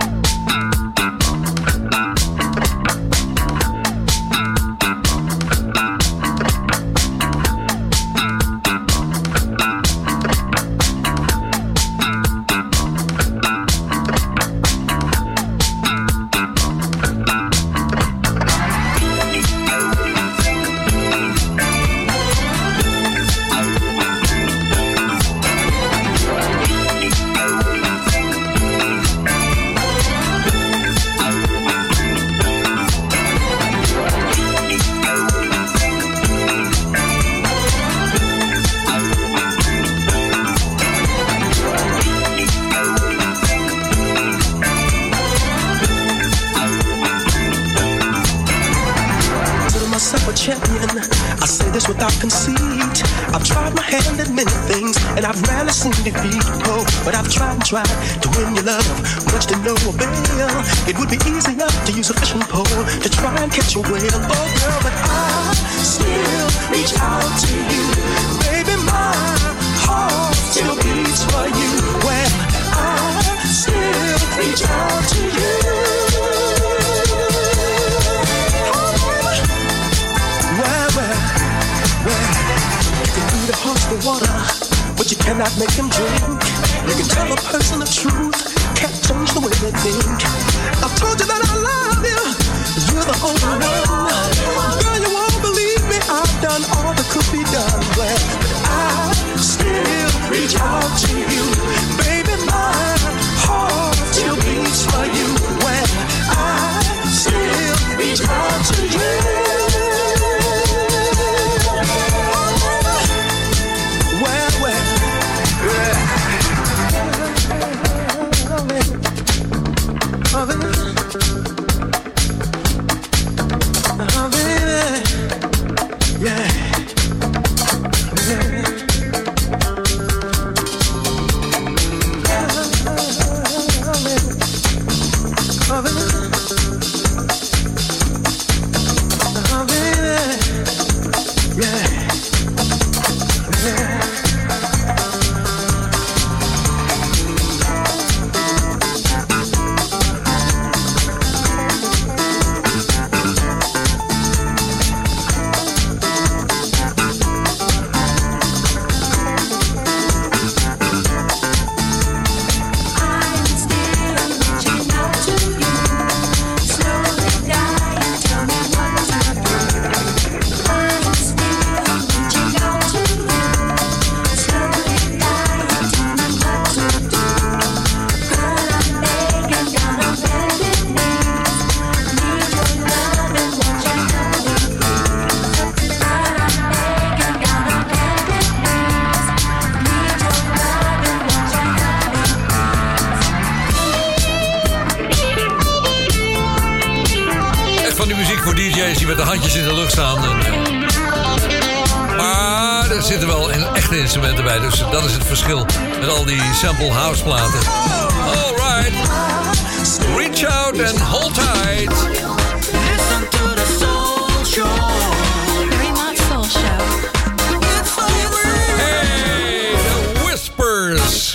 To win your love, much to no avail. It would be easy enough to use a fishing pole to try and catch a whale. Oh girl, but I still reach out to you. Baby, my heart still beats for you. Well, I still reach out to you. Well, well, well, you can feed a horse the water, but you cannot make him drink. You can tell a person the truth, can't change the way they think. I've told you that I love you, you're the only one. Girl, you won't believe me, I've done all that could be done. Well, I still reach out to you. Baby, my heart still beats for you. Well, I still reach out to you. Sample house platen. All right. Reach out and hold tight. Listen to the Soul Show. Ferry Maat Soulshow. Hey, the Whispers.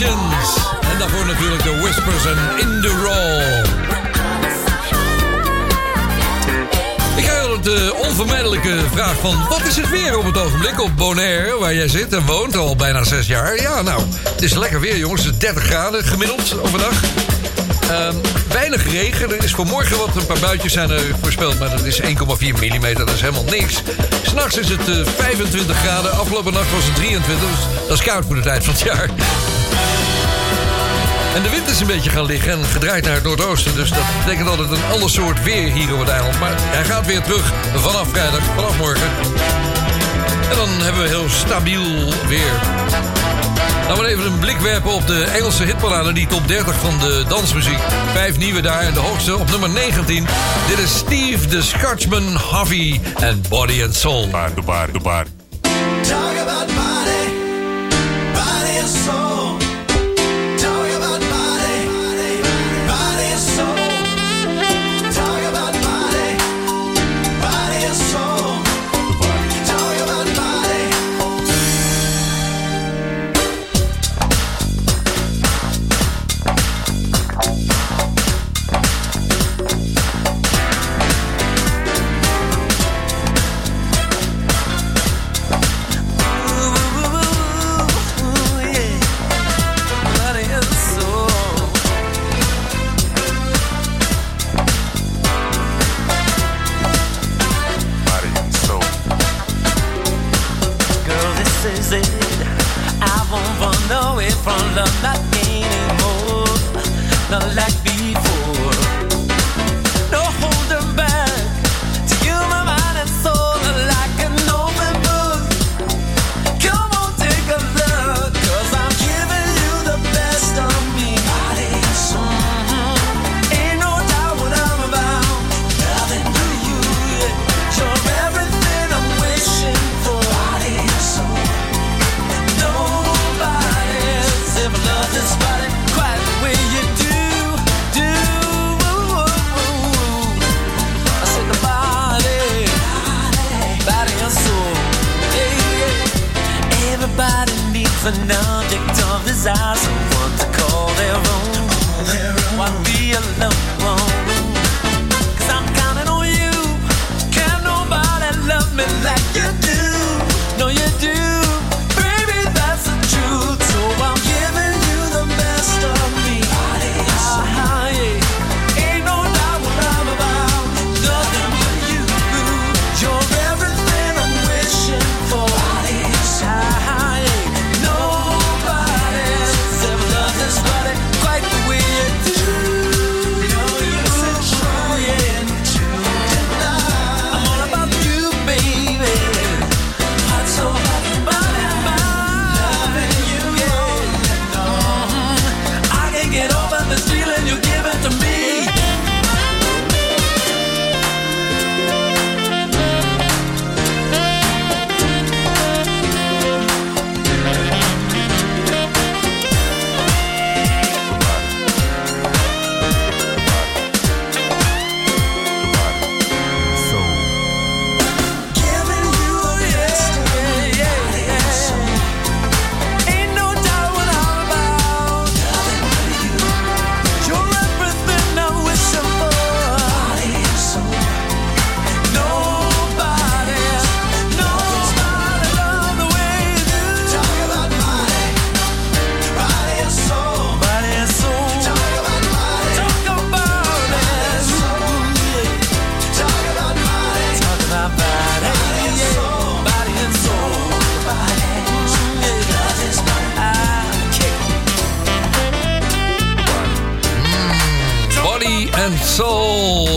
Reflections. En daarvoor natuurlijk de Whispers en In The Roll. Ik ga jullie de onvermijdelijke vraag van... wat is het weer op het ogenblik op Bonaire, waar jij zit en woont al bijna 6 jaar? Ja, nou, het is lekker weer, jongens. 30 graden gemiddeld overdag. Weinig regen. Er is voor morgen wat een paar buitjes zijn er voorspeld. Maar dat is 1,4 mm. Dat is helemaal niks. S'nachts is het 25 graden. Afgelopen nacht was het 23. Dus dat is koud voor de tijd van het jaar. En de wind is een beetje gaan liggen en gedraaid naar het noordoosten. Dus dat betekent altijd een ander soort weer hier op het eiland. Maar hij gaat weer terug vanaf vrijdag, vanaf morgen. En dan hebben we heel stabiel weer. Laten we even een blik werpen op de Engelse hitparade, die top 30 van de dansmuziek. 5 nieuwe daar en de hoogste op nummer 19. Dit is Steve the Scotsman Harvey en Body and Soul. Bar.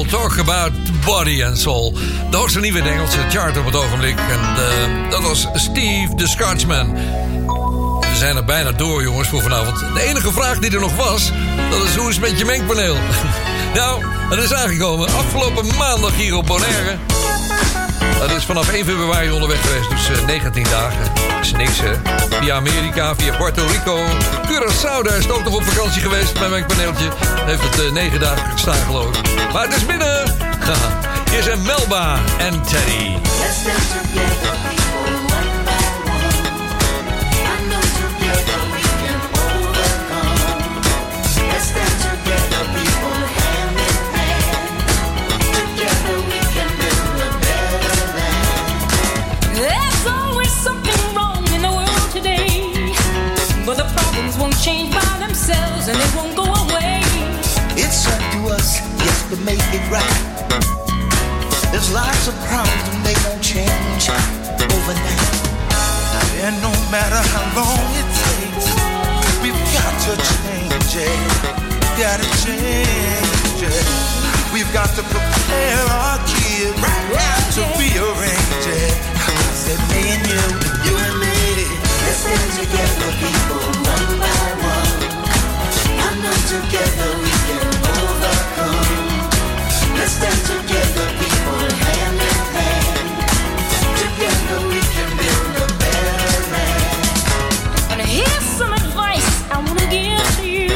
Talk about body, body and soul. Talk about body, body and soul. Talk about body, body and soul. En Soul. De hoogste nieuwe in de Engelse chart op het ogenblik. En dat was Steve the Scotsman. We zijn er bijna door, jongens, voor vanavond. De enige vraag die er nog was, dat is: hoe is het met je mengpaneel? Nou, dat is aangekomen afgelopen maandag hier op Bonaire. Dat is vanaf 1 februari onderweg geweest, dus 19 dagen. Dat is niks, hè. Via Amerika, via Puerto Rico. Curaçao, daar is het ook nog op vakantie geweest, mijn mengpaneeltje. Heeft het 9 dagen gestaan, geloof ik. Maar het is binnen! Haha. Hier zijn Melba en Teddy. to make it right. There's lots of problems and they won't change overnight. And no matter how long it takes, we've got to change it. We've got to change it. We've got to prepare our kids to rearrange it. I said me and you and me, let's live together, people, one by one. I know together we can overcome. Let's stand together, people, hand in hand. Together we can build a better land. And here's some advice I want to give to you.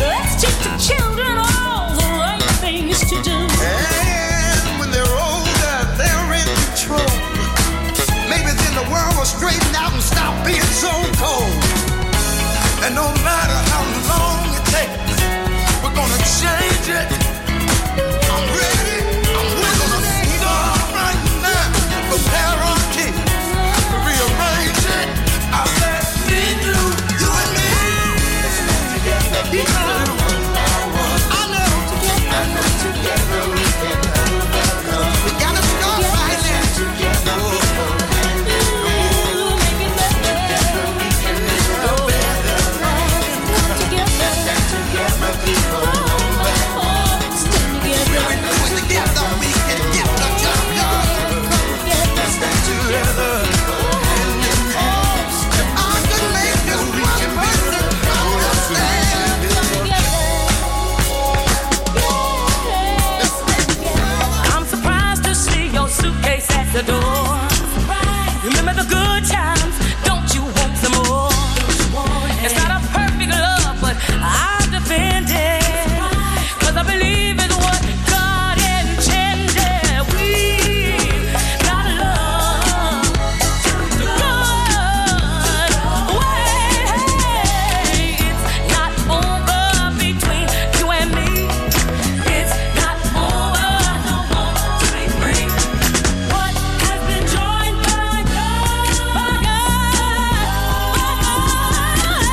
Let's teach the children all the right things to do. And when they're older, they're in control. Maybe then the world will straighten out and stop being so cold. And no matter how long it takes, we're gonna change it. I'm ready, we're gonna start right now. Prepare our kids to rearrange it. I said, need you and me. Let's stand together, people, one by one. I know together we can overcome. We gotta start right now. Together, people, and we'll make it better. Together we can live a better life. Let's stand together, people. The door. Right. Remember the good times, don't you want some more? It's not a perfect love, but I'll defend it. Right. Cause I believe in what God intended. We got love the good way. It's not over between you and me. It's not over between what? Joined by God. Now, away. I can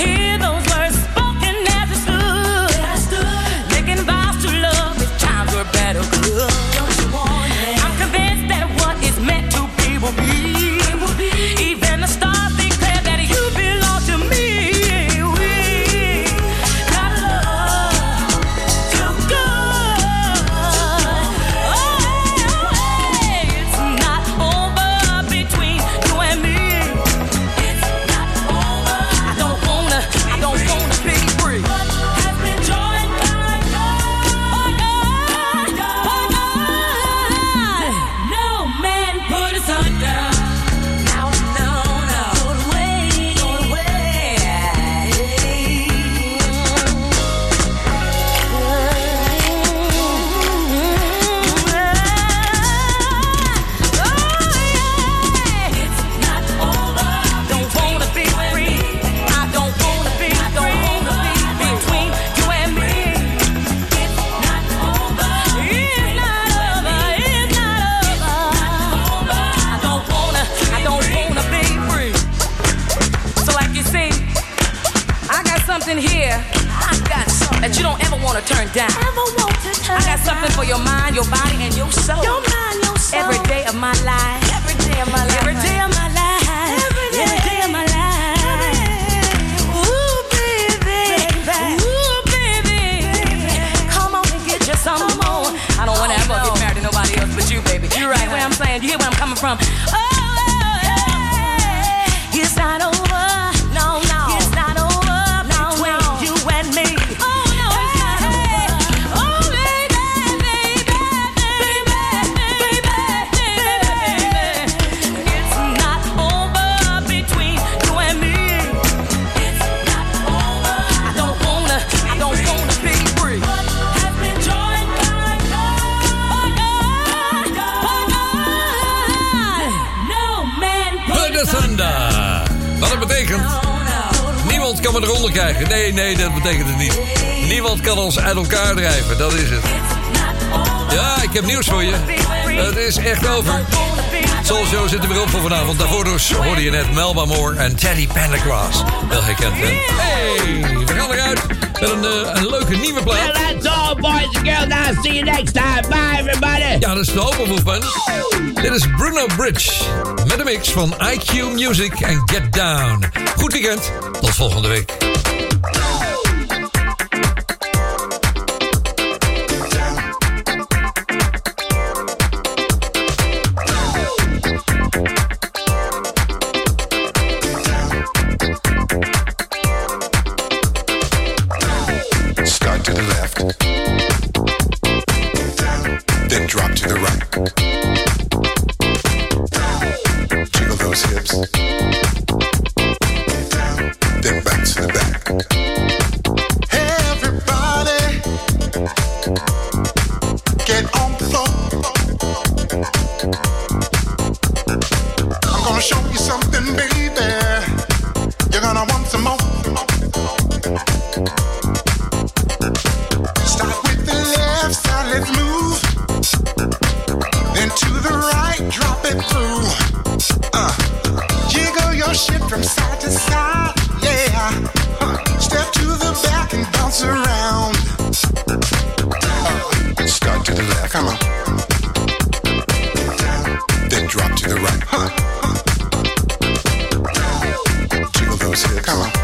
hear those words spoken as it stood. Making vows to love if times were better good. I'm convinced that what is meant to be will be. Even the stars declare that you belong to me. We got love too good. Oh, it's not over between you and me. It's not over. I don't wanna be free. What has been joined by God. No man put us under. No. So like you see, I got something here that you don't ever want to turn down. I got something for your mind, your body, and your soul. Every day of my life. Every day of my life. Every day of my life. Ooh, baby. Ooh, baby. Come on and get you some more. I don't want to ever get married to nobody else but you, baby. You right, what I'm saying? You hear where I'm coming from? Oh, hey. It's not over. No. It's not over between you and me. Oh, no, it's not over. Oh, baby. It's not over between you and me. It's not over. I don't wanna be free. What has been joined by God. No man put us under. Wat dat betekent? Niemand kan me eronder krijgen. Nee, dat betekent het niet. Niemand kan ons uit elkaar drijven, dat is het. Ja, ik heb nieuws voor je. Het is echt over. Soulshow zitten weer op voor vanavond. Daarvoor dus hoorde je net Melba Moore en Teddy Pendergrass. Wel gekend, hè? Hey, we gaan eruit met een leuke nieuwe plaat. Well, that's all, boys and girls. I'll see you next time. Bye, everybody. Ja, dat is de Hobo Movement. Dit is Bruno Bridge met een mix van IQ Music en Get Down. Goed weekend, tot volgende week. Come on.